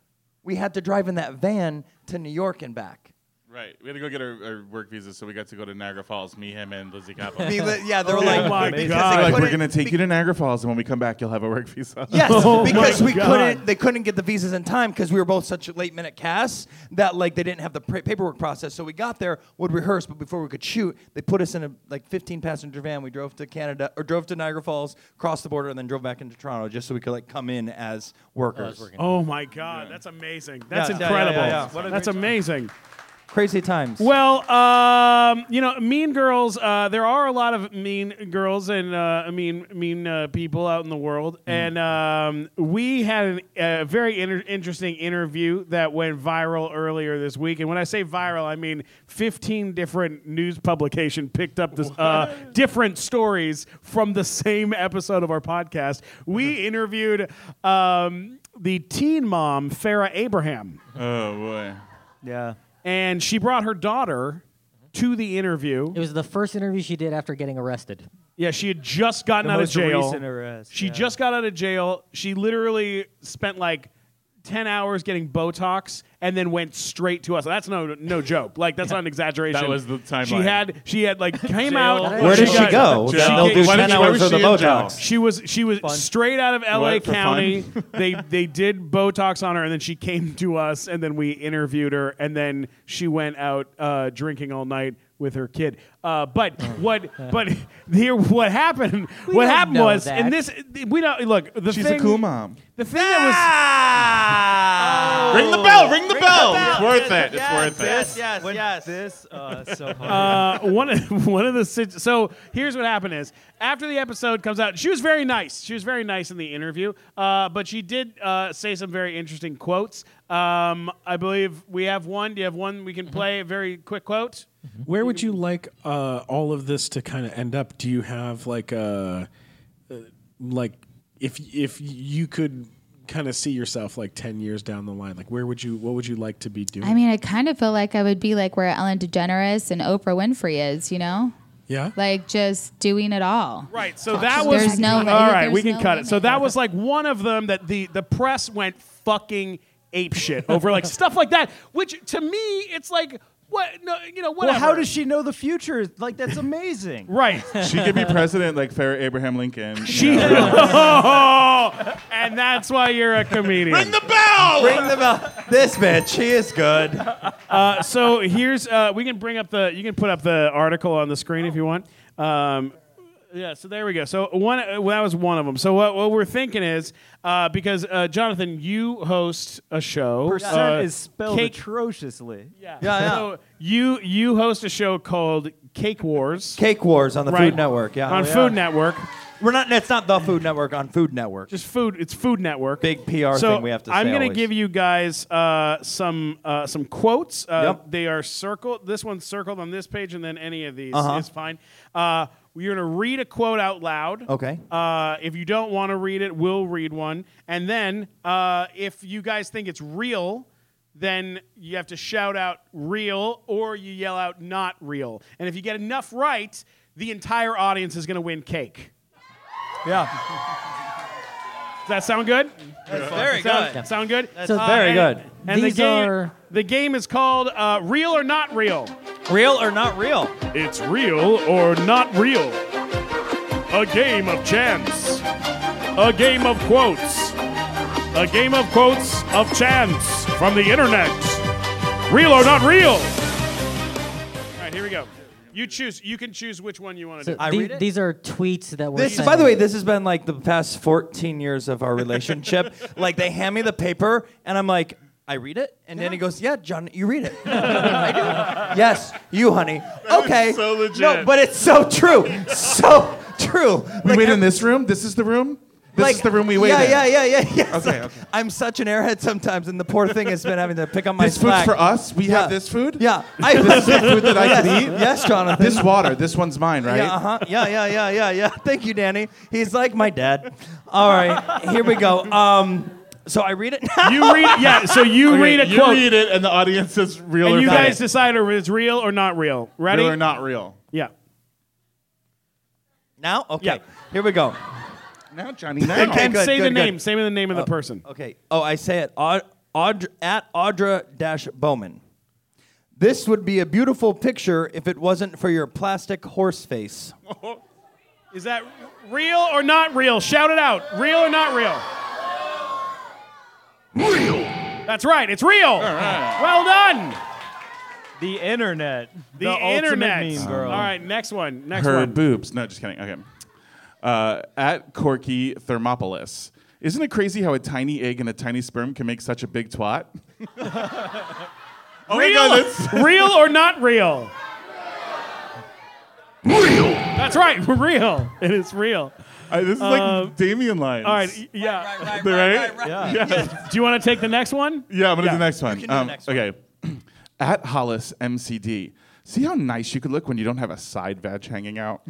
We had to drive in that van to New York and back. Right, we had to go get our, our work visas, so we got to go to Niagara Falls. Me, him, and Lizzie Kaplan. Yeah, they were oh like, "Oh my god!" Like, we're gonna take be- you to Niagara Falls, and when we come back, you'll have a work visa. Yes, oh because we god. couldn't. They couldn't get the visas in time because we were both such late-minute casts that like they didn't have the pra- paperwork process. So we got there, would rehearse, but before we could shoot, they put us in a like fifteen-passenger van. We drove to Canada or drove to Niagara Falls, crossed the border, and then drove back into Toronto just so we could like come in as workers. Oh, oh my god, yeah. that's amazing! That's yeah, incredible! Yeah, yeah, yeah, yeah. That's amazing! Crazy times. Well, um, you know, mean girls, uh, there are a lot of mean girls and uh, mean mean uh, people out in the world. Mm. And um, we had a, a very inter- interesting interview that went viral earlier this week. And when I say viral, I mean fifteen different news publications picked up this, uh, different stories from the same episode of our podcast. We interviewed um, the teen mom, Farrah Abraham. Oh, boy. Yeah. And she brought her daughter to the interview. It was the first interview she did after getting arrested. Yeah, she had just gotten the out of jail. Recent arrest, she yeah. just got out of jail. She literally spent like ten hours getting Botox and then went straight to us. That's no no joke. Like, that's yeah. not an exaggeration. That was the timeline. She had, she had like, came out. Where did she, she go? She, They'll do ten hours of the Botox. She was she was fun. straight out of L A what, County. they they did Botox on her, and then she came to us, and then we interviewed her, and then she went out uh, drinking all night with her kid. Uh, but what but here what happened we what happened was that. And this we don't look the She's thing, a cool mom. The thing that was oh. Ring the bell, ring the ring bell. The bell. It's worth yes, it. It's yes, worth yes, it. Yes, yes, when yes. This uh, so hard. Uh, one of one of the so here's what happened is after the episode comes out, she was very nice. She was very nice in the interview. Uh, but she did uh, say some very interesting quotes. Um, I believe we have one. Do you have one we can play? A very quick quote. Where would you like uh, all of this to kind of end up? Do you have like a uh, like if if you could kind of see yourself like ten years down the line, like where would you what would you like to be doing? I mean, I kind of feel like I would be like where Ellen DeGeneres and Oprah Winfrey is, you know? Yeah. Like just doing it all. Right. So that was there's no all right. We can no cut it. So that was like one of them that the the press went fucking ape shit over like stuff like that, which to me it's like. What no, you know, whatever. Well, how does she know the future? Like, that's amazing. Right. She could be president like Farrah Abraham Lincoln. She oh, and that's why you're a comedian. Ring the bell! Ring the bell. This bitch, she is good. Uh, so here's uh, we can bring up the you can put up the article on the screen oh. if you want. Um, Yeah, so there we go. So one uh, well, that was one of them. So what, what we're thinking is, uh, because, uh, Jonathan, you host a show. Percent uh, is spelled cake. atrociously. Yeah. yeah, yeah. So you, you host a show called Cake Wars. Cake Wars on the right. Food Network, yeah. On oh, yeah. Food Network. We're not. It's not the Food Network, on Food Network. Just Food. It's Food Network. Big P R so thing we have to say I'm going to give you guys uh, some uh, some quotes. Uh, yep. They are circled. This one's circled on this page, and then any of these uh-huh. is fine. Uh You're going to read a quote out loud. Okay. Uh, if you don't want to read it, we'll read one. And then uh, if you guys think it's real, then you have to shout out real or you yell out not real. And if you get enough right, the entire audience is going to win cake. Yeah. Does that sound good? That's very sound, good. Sound good? That's uh, very and, good. And These the game, are... the game is called uh, Real or Not Real. Real or Not Real. It's Real or Not Real. A game of chance. A game of quotes. A game of quotes of chance from the internet. Real or Not Real. All right, here we go. You choose. You can choose which one you want to so do. I the, read it? These are tweets that were. This, by the way, this has been like the past fourteen years of our relationship. Like they hand me the paper, and I'm like, I read it, and yeah. then he goes, "Yeah, John, you read it." I do. Yes, you, honey. That okay. Is so legit. No, but it's so true. So true. We like, wait in this room. This is the room. This like, is the room we wait yeah, in. Yeah, yeah, yeah, yeah. Yes. Okay, okay. I'm such an airhead sometimes, and the poor thing has been having to pick up my this slack. This food for us? We yeah. have this food? Yeah. I, this is the food that I yes. could eat? Yes, Jonathan. This water. This one's mine, right? Yeah, uh-huh. yeah, yeah, yeah, yeah, yeah. Thank you, Danny. He's like my dad. All right, here we go. Um... So I read it. Now. You read, yeah. So you okay, read a you quote. You read it, and the audience is real. And or you not guys it. decide if it's real or not real. Ready? Real or not real? Yeah. Now, okay. Yeah. Here we go. Now, Johnny. Now. And, and good, say good, the good. name. Say the name of uh, the person. Okay. Oh, I say it. Aud- Aud- at Audra-Bowman. This would be a beautiful picture if it wasn't for your plastic horse face. Is that real or not real? Shout it out. Real or not real? Real. That's right. It's real. All right. Well done. The internet. The, the internet. Mean girl. All right. Next one. Next Her one. Her boobs. No, just kidding. Okay. Uh, at Corky Thermopolis. Isn't it crazy how a tiny egg and a tiny sperm can make such a big twat? Oh, real, real or not real? Real. That's right. Real. It is real. I, this is like uh, Damien lines. All right. Yeah. Right. Right. Right. Right, right, right. Yeah. Yeah. Yeah. Do you want to take the next one? Yeah, I'm gonna yeah. do the next one. You can do um, the next one. Okay. At Hollis M C D. See how nice you could look when you don't have a side veg hanging out.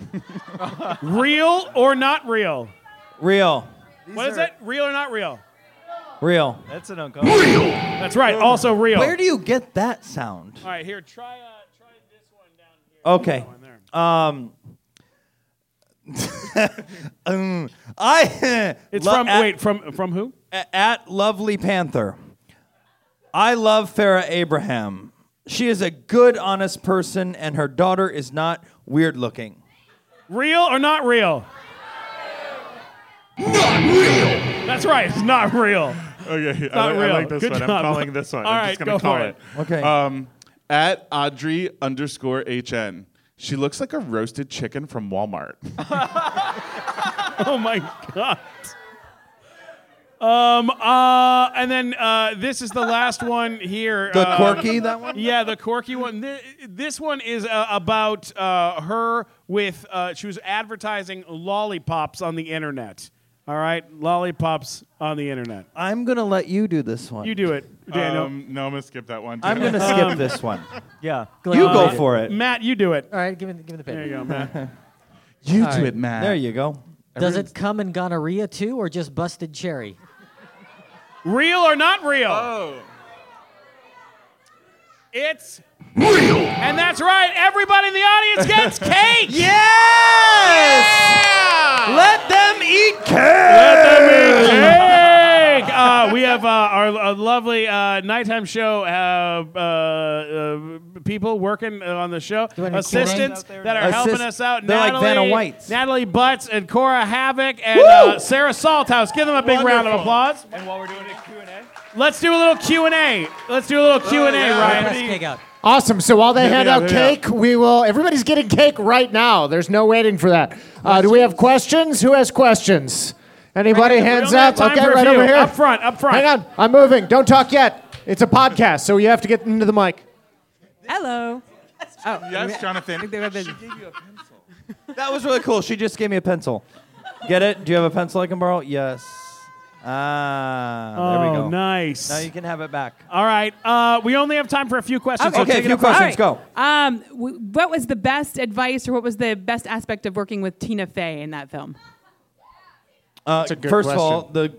Real or not real? Real. These what is it? Real or not real? Real. That's an uncomfortable. Real. That's right. Also real. Where do you get that sound? All right, here. Try uh, try this one down here. Okay. Um, um, I. It's lo- from at, wait from from who? At Lovely Panther. I love Farrah Abraham. She is a good, honest person, and her daughter is not weird looking. Real or not real? Not real. That's right. It's not real. Okay, not I, real. I like this good one. Job. I'm calling this one. All I'm right, just gonna go call it. it. Okay. Um, at Audrey underscore H N. She looks like a roasted chicken from Walmart. Oh my god. Um. Uh. And then uh, this is the last one here. The uh, quirky that one. Yeah, the quirky one. Th- this one is uh, about uh, her with. Uh, she was advertising lollipops on the internet. All right, lollipops on the internet. I'm gonna let you do this one. You do it, Daniel. Um, no, I'm gonna skip that one. Too. I'm gonna skip um, this one. Yeah, you uh, go for it, Matt. You do it. All right, give me, give me the pen. There you go, Matt. you All do right. it, Matt. There you go. Does Everyone's... it come in gonorrhea too, or just busted cherry? Real or not real? Oh. It's real. And that's right. Everybody in the audience gets cake. Yes! Yeah! Let them eat cake. Let them eat cake. uh, we have uh, our, our lovely uh, nighttime show uh, uh, uh, people working on the show, assistants that are Assist- helping us out. They're Natalie, like Vanna White. Natalie Butts and Cora Havoc and uh, Sarah Salthouse. Give them a big Wonderful. round of applause. And while we're doing a Q and A. Let's do a little Q and A. Let's do a little Q and A, oh, yeah. Ryan. Press cake out. Awesome. So while they yeah, hand yeah, out yeah. cake, we will. Everybody's getting cake right now. There's no waiting for that. Uh, do we have questions? Who has questions? Anybody? Right, hands up. Okay, right over here. Up front. Up front. Hang on. I'm moving. Don't talk yet. It's a podcast, so you have to get into the mic. Hello. Oh, yes, Jonathan. She gave you a pencil. That was really cool. She just gave me a pencil. Get it? Do you have a pencil I can borrow? Yes. Ah, oh, there we go. Nice. Now you can have it back. All right. Uh, we only have time for a few questions. Okay, so okay a few questions. Right. Go. Um, w- what was the best advice or what was the best aspect of working with Tina Fey in that film? Uh, That's a good first question. of all, the g-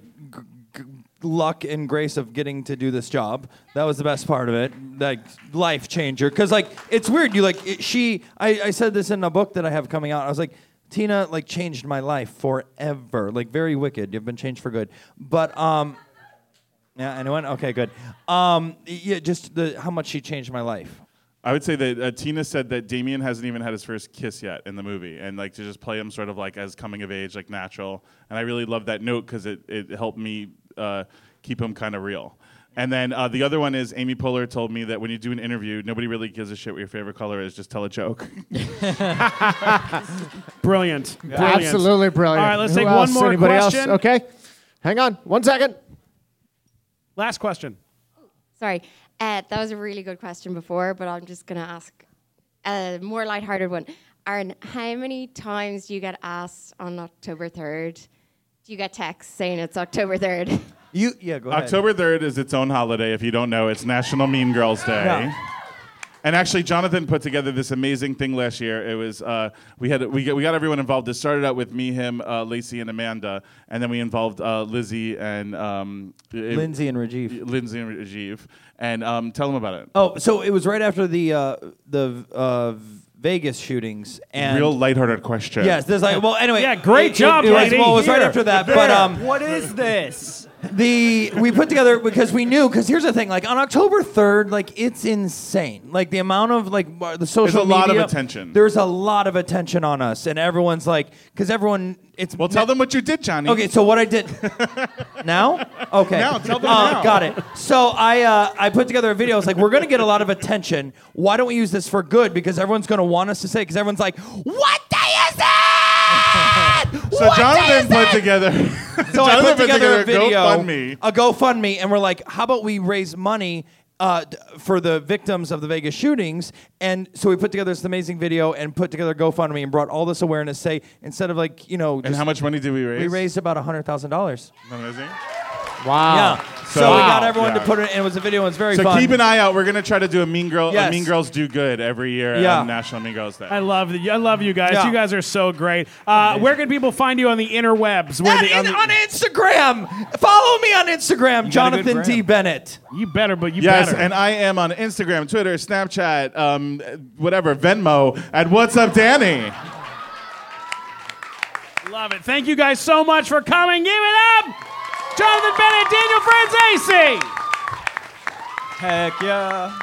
g- luck and grace of getting to do this job. That was the best part of it. Like, life changer. Because, like, it's weird. You, like, it, she, I, I said this in a book that I have coming out. I was like, Tina, like, changed my life forever. Like, very wicked. You've been changed for good. But, um... yeah, anyone? Okay, good. Um, yeah, just the, how much she changed my life. I would say that uh, Tina said that Damien hasn't even had his first kiss yet in the movie. And, like, to just play him sort of, like, as coming of age, like, natural. And I really loved that note because it, it helped me uh, keep him kind of real. And then uh, the other one is Amy Poehler told me that when you do an interview, nobody really gives a shit what your favorite color is. Just tell a joke. Brilliant. Yeah. Brilliant. Absolutely brilliant. All right, let's Who take else? one more Anybody question. Else? Okay. Hang on. One second. Last question. Sorry. Uh, that was a really good question before, but I'm just going to ask a more lighthearted one. Aaron, how many times do you get asked on October third? Do you get texts saying it's October third? You, yeah, go ahead. October third is its own holiday. If you don't know, it's National Mean Girls Day. Yeah. And actually, Jonathan put together this amazing thing last year. It was uh, we had we got, we got everyone involved. It started out with me, him, uh, Lacey, and Amanda, and then we involved uh, Lizzie and um, Lindsay and Rajiv. Lindsay and Rajiv, and um, tell them about it. Oh, so it was right after the uh, the. Uh, Vegas shootings and real lighthearted question. Yes, there's like well anyway. Yeah, great it, job, it, it lady. Was, well, it was right after that, there. but um, what is this? The we put together because we knew because here's the thing, like on October third, like it's insane, like the amount of like the social there's a media, lot of attention. There's a lot of attention on us, and everyone's like, because everyone it's well, tell them what you did, Johnny. Okay, so what I did now? Okay, now tell them uh, now. Got it. So I uh, I put together a video. It's like we're gonna get a lot of attention. Why don't we use this for good? Because everyone's gonna. Want us to say because everyone's like, what day is it? so what Jonathan put it? together. so Jonathan I put together, put together a video, a GoFundMe. a GoFundMe, and we're like, how about we raise money Uh, for the victims of the Vegas shootings, and so we put together this amazing video and put together GoFundMe and brought all this awareness. Say instead of like you know, just and how much money did we raise? We raised about a hundred thousand dollars. Amazing! Wow! Yeah. So, so wow. we got everyone yeah. to put it, and it was a video. And it was very so fun. So keep an eye out. We're gonna try to do a Mean Girl, yes. a Mean Girls Do Good every year yeah. on National Mean Girls Day. I love the, I love you guys. Yeah. You guys are so great. Uh, where can people find you on the interwebs? Where the, on, in, the, on Instagram. Follow me on Instagram, Jonathan D. Bennett. You better, but you yeah, better. Yes, and I am on Instagram, Twitter, Snapchat, um, whatever, Venmo, at What's Up Danny. Love it. Thank you guys so much for coming. Give it up! Jonathan Bennett, Daniel Franzese! Heck yeah.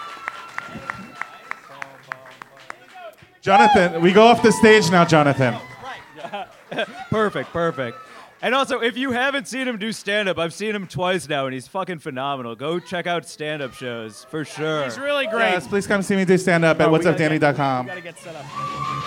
Jonathan, we go off the stage now, Jonathan. Perfect, perfect. And also, if you haven't seen him do stand-up, I've seen him twice now, and he's fucking phenomenal. Go check out stand-up shows, for sure. He's really great. Yes, please come see me do stand-up at whats up danny dot com. Gotta get set up.